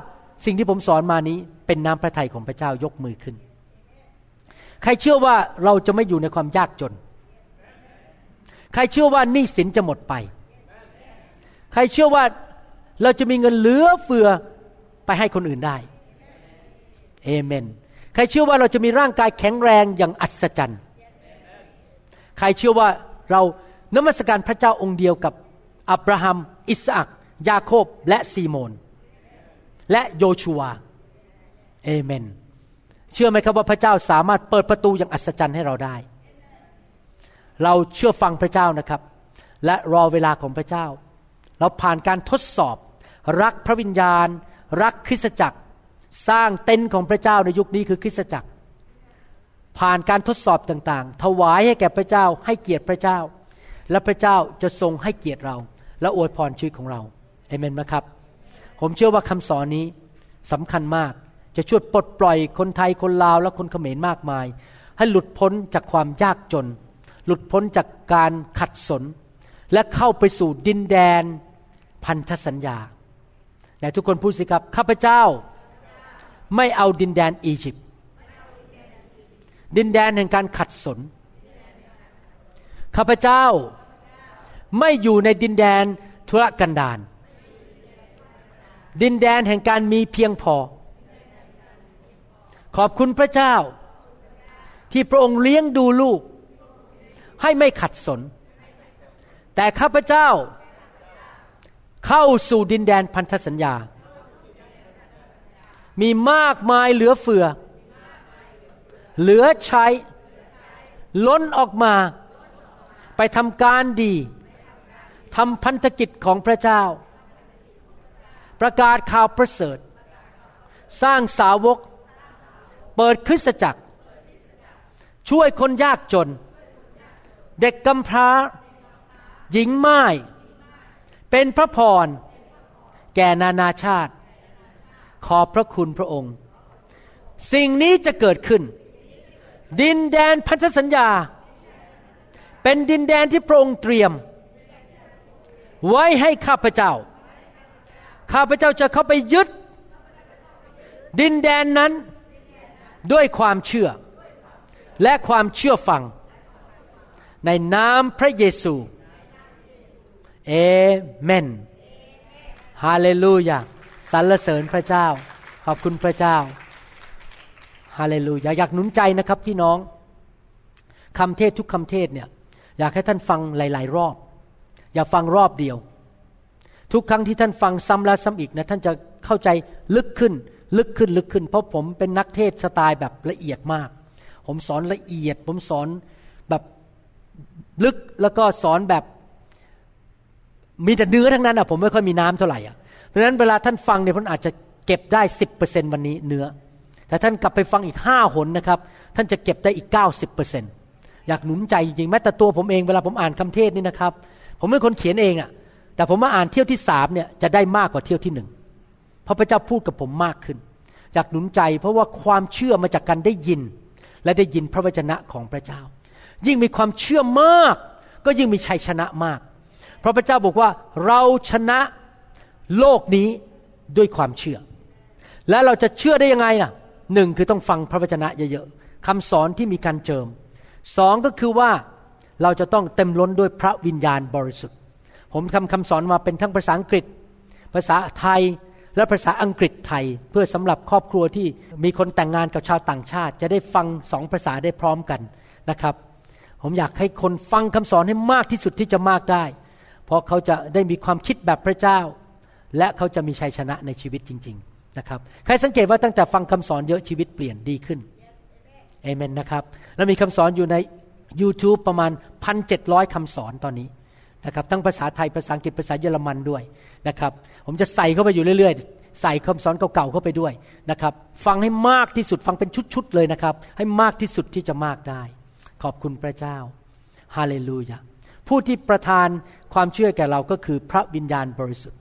สิ่งที่ผมสอนมานี้เป็นน้ำพระทัยของพระเจ้ายกมือขึ้นใครเชื่อว่าเราจะไม่อยู่ในความยากจนใครเชื่อว่าหนี้สินจะหมดไปใครเชื่อว่าเราจะมีเงินเหลือเฟือไปให้คนอื่นได้เอเมนใครเชื่อว่าเราจะมีร่างกายแข็งแรงอย่างอัศจรรย์ใครเชื่อว่าเรานมัสการพระเจ้าองค์เดียวกับอับราฮัมอิสอัคยาโคบและซีโมนและโยชัวเอเมนเชื่อไหมครับว่าพระเจ้าสามารถเปิดประตูอย่างอัศจรรย์ให้เราได้เราเชื่อฟังพระเจ้านะครับและรอเวลาของพระเจ้าเราผ่านการทดสอบรักพระวิญญาณรักคริสตจักรสร้างเต็นท์ของพระเจ้าในยุคนี้คือคริสตจักรผ่านการทดสอบต่างๆถวายให้แก่พระเจ้าให้เกียรติพระเจ้าและพระเจ้าจะทรงให้เกียรติเราและอวยพรชีวิตของเราเอเมนไหมครับผมเชื่อว่าคำสอนนี้สำคัญมากจะช่วยปลดปล่อยคนไทยคนลาวและคนเขมรมากมายให้หลุดพ้นจากความยากจนหลุดพ้นจากการขัดสนและเข้าไปสู่ดินแดนพันธสัญญาแต่ทุกคนพูดสิครับข้าพเจ้าไม่เอาดินแดนอียิปต์ดินแดนแห่งการขัดสนข้าพเจ้าไม่อยู่ในดินแดนทุรกันดารดินแดนแห่งการมีเพียงพอขอบคุณพระเจ้าที่พระองค์เลี้ยงดูลูกให้ไม่ขัดสนแต่ข้าพเจ้าเข้าสู่ดินแดนพันธสัญญามีมากมายเหลือเฟือเหลือใช้ล้นออกมาไปทำการดีทำพันธกิจของพระเจ้าประกาศข่าวประเสริฐสร้างสาวกเปิดคริสตจักรช่วยคนยากจนเด็กกำพร้าหญิงม่ายเป็นพระพรแก่นานาชาติขอบพระคุณพระองค์สิ่งนี้จะเกิดขึ้นดินแดนพันธสัญญาเป็นดินแดนที่พระองค์เตรียม ไว้ให้ข้าพเจ้าข้าพเจ้าจะเข้าไปยึดดินแดนนั้นด้วยความเชื่อและความเชื่อฟังในนามพระเยซูเอเมนฮาเลลูยาสรรเสริญพระเจ้าขอบคุณพระเจ้าฮาเลลูยาอยากหนุนใจนะครับพี่น้องคำเทศทุกคำเทศเนี่ยอยากให้ท่านฟังหลายๆรอบอย่าฟังรอบเดียวทุกครั้งที่ท่านฟังซ้ำแล้วซ้ำอีกนะท่านจะเข้าใจลึกขึ้นลึกขึ้นลึกขึ้นเพราะผมเป็นนักเทศสไตล์แบบละเอียดมากผมสอนละเอียดผมสอนแบบลึกแล้วก็สอนแบบมีแต่เนื้อทั้งนั้นอ่ะผมไม่ค่อยมีน้ำเท่าไหร่อ่ะเพราะฉะนั้นเวลาท่านฟังเนี่ยท่านอาจจะเก็บได้ สิบเปอร์เซ็นต์ วันนี้เนื้อแต่ท่านกลับไปฟังอีกห้าหนนะครับท่านจะเก็บได้อีก เก้าสิบเปอร์เซ็นต์ อยากหนุนใจจริงๆแม้แต่ตัวผมเองเวลาผมอ่านคำเทศนี่นะครับผมเป็นคนเขียนเองอ่ะแต่ผมมาอ่านเที่ยวที่สามเนี่ยจะได้มากกว่าเที่ยวที่หนึ่งเพราะพระเจ้าพูดกับผมมากขึ้นอยากหนุนใจเพราะว่าความเชื่อมาจากการได้ยินและได้ยินพระวจนะของพระเจ้ายิ่งมีความเชื่อมากก็ยิ่งมีชัยชนะมากเพราะพระเจ้าบอกว่าเราชนะโลกนี้ด้วยความเชื่อและเราจะเชื่อได้ยังไงล่ะหนึ่งคือต้องฟังพระวจนะเยอะๆคำสอนที่มีการเจิมสองก็คือว่าเราจะต้องเต็มล้นด้วยพระวิญญาณบริสุทธิ์ผมทำคำสอนมาเป็นทั้งภาษาอังกฤษภาษาไทยและภาษาอังกฤษไทยเพื่อสำหรับครอบครัวที่มีคนแต่งงานกับชาวต่างชาติจะได้ฟังสองภาษาได้พร้อมกันนะครับผมอยากให้คนฟังคำสอนให้มากที่สุดที่จะมากได้เพราะเขาจะได้มีความคิดแบบพระเจ้าและเขาจะมีชัยชนะในชีวิตจริงๆนะครับใครสังเกตว่าตั้งแต่ฟังคำสอนเยอะชีวิตเปลี่ยนดีขึ้นเอเมนนะครับแล้วมีคำสอนอยู่ใน YouTube ประมาณ หนึ่งพันเจ็ดร้อย คำสอนตอนนี้นะครับทั้งภาษาไทยภาษาอังกฤษภาษาเยอรมันด้วยนะครับผมจะใส่เข้าไปอยู่เรื่อยๆใส่คำสอนเก่าๆเข้าไปด้วยนะครับฟังให้มากที่สุดฟังเป็นชุดๆเลยนะครับให้มากที่สุดที่จะมากได้ขอบคุณพระเจ้าฮาเลลูยาผู้ที่ประทานความเชื่อแก่เราก็คือพระวิญญาณบริสุทธิ์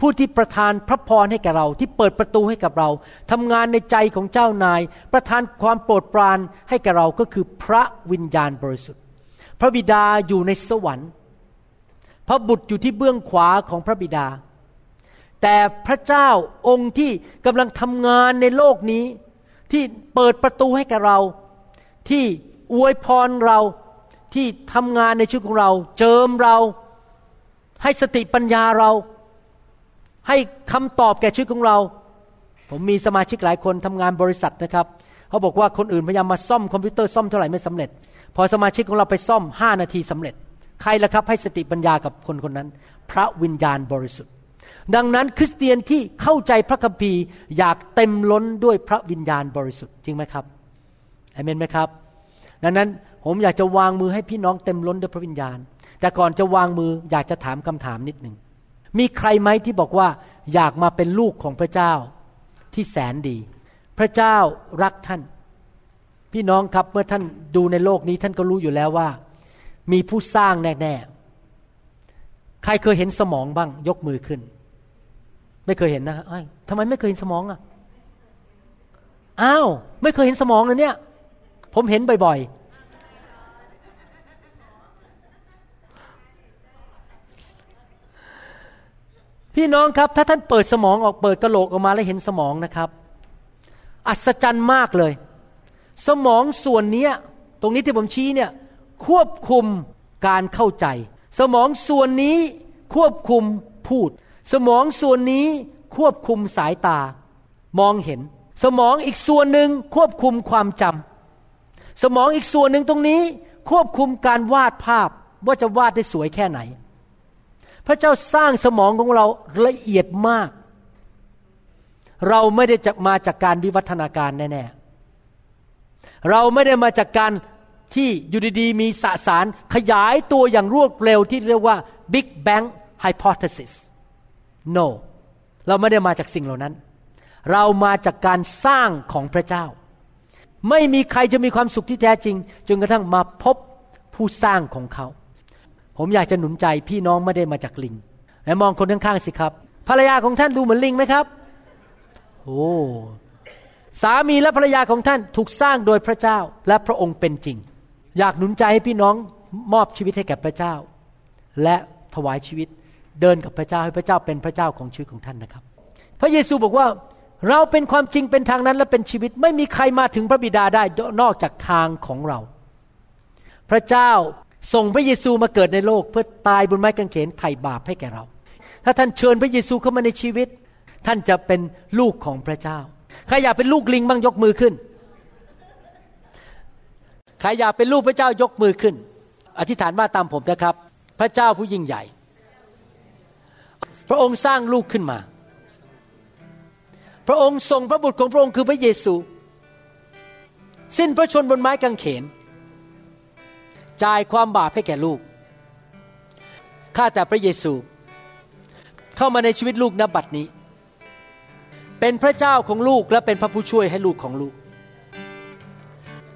ผู้ที่ประทานพระพรให้แก่เราที่เปิดประตูให้กับเราทำงานในใจของเจ้านายประทานความโปรดปรานให้แก่เราก็คือพระวิญญาณบริสุทธิ์พระบิดาอยู่ในสวรรค์พระบุตรอยู่ที่เบื้องขวาของพระบิดาแต่พระเจ้าองค์ที่กำลังทำงานในโลกนี้ที่เปิดประตูให้แก่เราที่อวยพรเราที่ทำงานในชีวิตของเราเจิมเราให้สติปัญญาเราให้คำตอบแก่ชีวิตของเราผมมีสมาชิกหลายคนทำงานบริษัทนะครับเขาบอกว่าคนอื่นพยายามมาซ่อมคอมพิวเตอร์ซ่อมเท่าไหร่ไม่สำเร็จพอสมาชิกของเราไปซ่อมห้านาทีสำเร็จใครล่ะครับให้สติปัญญากับคนคนนั้นพระวิญญาณบริสุทธิ์ดังนั้นคริสเตียนที่เข้าใจพระคัมภีร์อยากเต็มล้นด้วยพระวิญญาณบริสุทธิ์จริงไหมครับอาเมนไหมครับดังนั้นผมอยากจะวางมือให้พี่น้องเต็มล้นด้วยพระวิญญาณแต่ก่อนจะวางมืออยากจะถามคำถามนิดนึงมีใครไหมที่บอกว่าอยากมาเป็นลูกของพระเจ้าที่แสนดีพระเจ้ารักท่านพี่น้องครับเมื่อท่านดูในโลกนี้ท่านก็รู้อยู่แล้วว่ามีผู้สร้างแน่ๆใครเคยเห็นสมองบ้างยกมือขึ้นไม่เคยเห็นนะเอ้ยทำไมไม่เคยเห็นสมองอ่ะอ้าวไม่เคยเห็นสมองเลยเนี่ยผมเห็นบ่อยๆพี่น้องครับถ้าท่านเปิดสมองออกเปิดกระโหลกออกมาแล้วเห็นสมองนะครับอัศจรรย์มากเลยสมองส่วนนี้ตรงนี้ที่ผมชี้เนี่ยควบคุมการเข้าใจสมองส่วนนี้ควบคุมพูดสมองส่วนนี้ควบคุมสายตามองเห็นสมองอีกส่วนหนึ่งควบคุมความจำสมองอีกส่วนหนึ่งตรงนี้ควบคุมการวาดภาพว่าจะวาดได้สวยแค่ไหนพระเจ้าสร้างสมองของเราละเอียดมากเราไม่ได้จะมาจากการวิวัฒนาการแน่ๆเราไม่ได้มาจากการที่อยู่ดีๆมีสสารขยายตัวอย่างรวดเร็วที่เรียกว่า Big Bang Hypothesis No เราไม่ได้มาจากสิ่งเหล่านั้นเรามาจากการสร้างของพระเจ้าไม่มีใครจะมีความสุขที่แท้จริงจนกระทั่งมาพบผู้สร้างของเขาผมอยากจะหนุนใจพี่น้องไม่ได้มาจากลิงและมองคนข้างๆสิครับภรรยาของท่านดูเหมือนลิงไหมครับโอ้สามีและภรรยาของท่านถูกสร้างโดยพระเจ้าและพระองค์เป็นจริงอยากหนุนใจให้พี่น้องมอบชีวิตให้แก่พระเจ้าและถวายชีวิต เดินกับพระเจ้าให้พระเจ้าเป็นพระเจ้าของชีวิตของท่านนะครับพระเยซูบอกว่าเราเป็นความจริงเป็นทางนั้นและเป็นชีวิตไม่มีใครมาถึงพระบิดาได้นอกจากทางของเราพระเจ้าส่งพระเยซูมาเกิดในโลกเพื่อตายบนไม้กางเขนไถ่บาปให้แก่เราถ้าท่านเชิญพระเยซูเข้ามาในชีวิตท่านจะเป็นลูกของพระเจ้าใครอยากเป็นลูกลิงบ้างยกมือขึ้นใครอยากเป็นลูกพระเจ้ายกมือขึ้นอธิษฐานว่าตามผมนะครับพระเจ้าผู้ยิ่งใหญ่พระองค์สร้างลูกขึ้นมาพระองค์ส่งพระบุตรของพระองค์คือพระเยซูสิ้นพระชนม์บนไม้กางเขนจ่ายความบาปให้แก่ลูกข้าแต่พระเยซูเข้ามาในชีวิตลูกณบัดนี้เป็นพระเจ้าของลูกและเป็นพระผู้ช่วยให้ลูกของลูก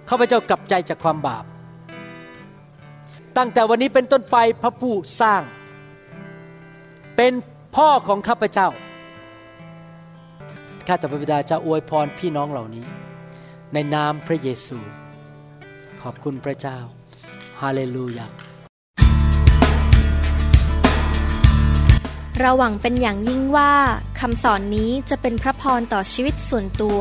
ข้าพเจ้ากลับใจจากความบาปตั้งแต่วันนี้เป็นต้นไปพระผู้สร้างเป็นพ่อของข้าพเจ้าข้าแต่พระบิดาจะอวยพรพี่น้องเหล่านี้ในนามพระเยซูขอบคุณพระเจ้าฮาเลลูยาเราหวังเป็นอย่างยิ่งว่าคำสอนนี้จะเป็นพระพรต่อชีวิตส่วนตัว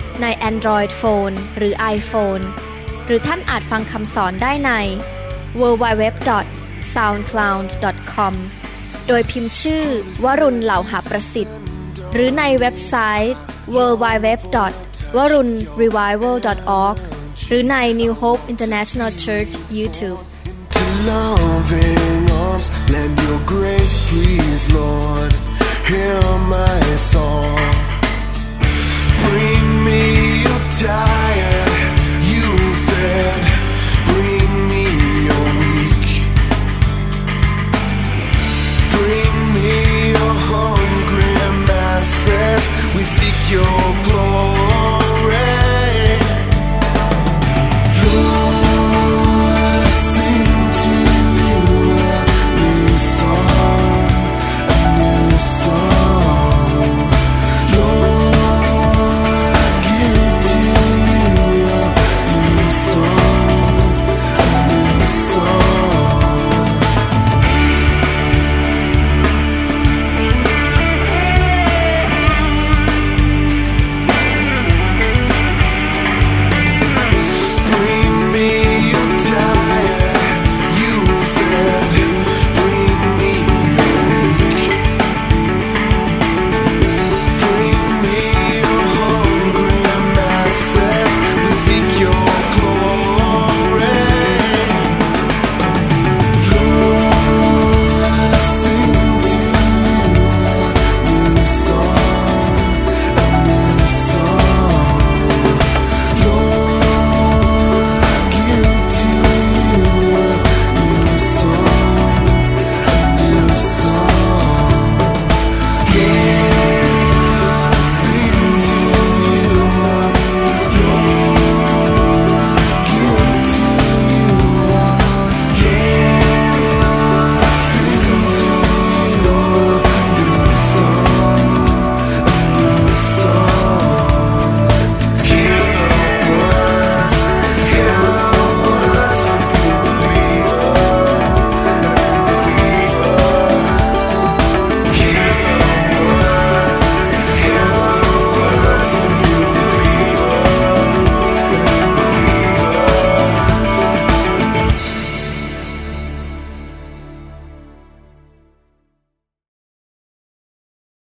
ใน Android Phone หรือ iPhone หรือท่านอาจฟังคำสอนได้ใน ดับเบิลยู ดับเบิลยู ดับเบิลยู ดอท ซาวด์คลาวด์ ดอท คอม โดยพิมพ์ชื่อวรุณเหล่าหาประสิทธิ์หรือในเว็บไซต์ ดับเบิลยู ดับเบิลยู ดับเบิลยู ดอท วอรุณรีไววัล ดอท ออร์ก หรือใน New Hope International Church YouTube Loving arms, lend your grace, please, Lord. Hear my song. Bring me your tired.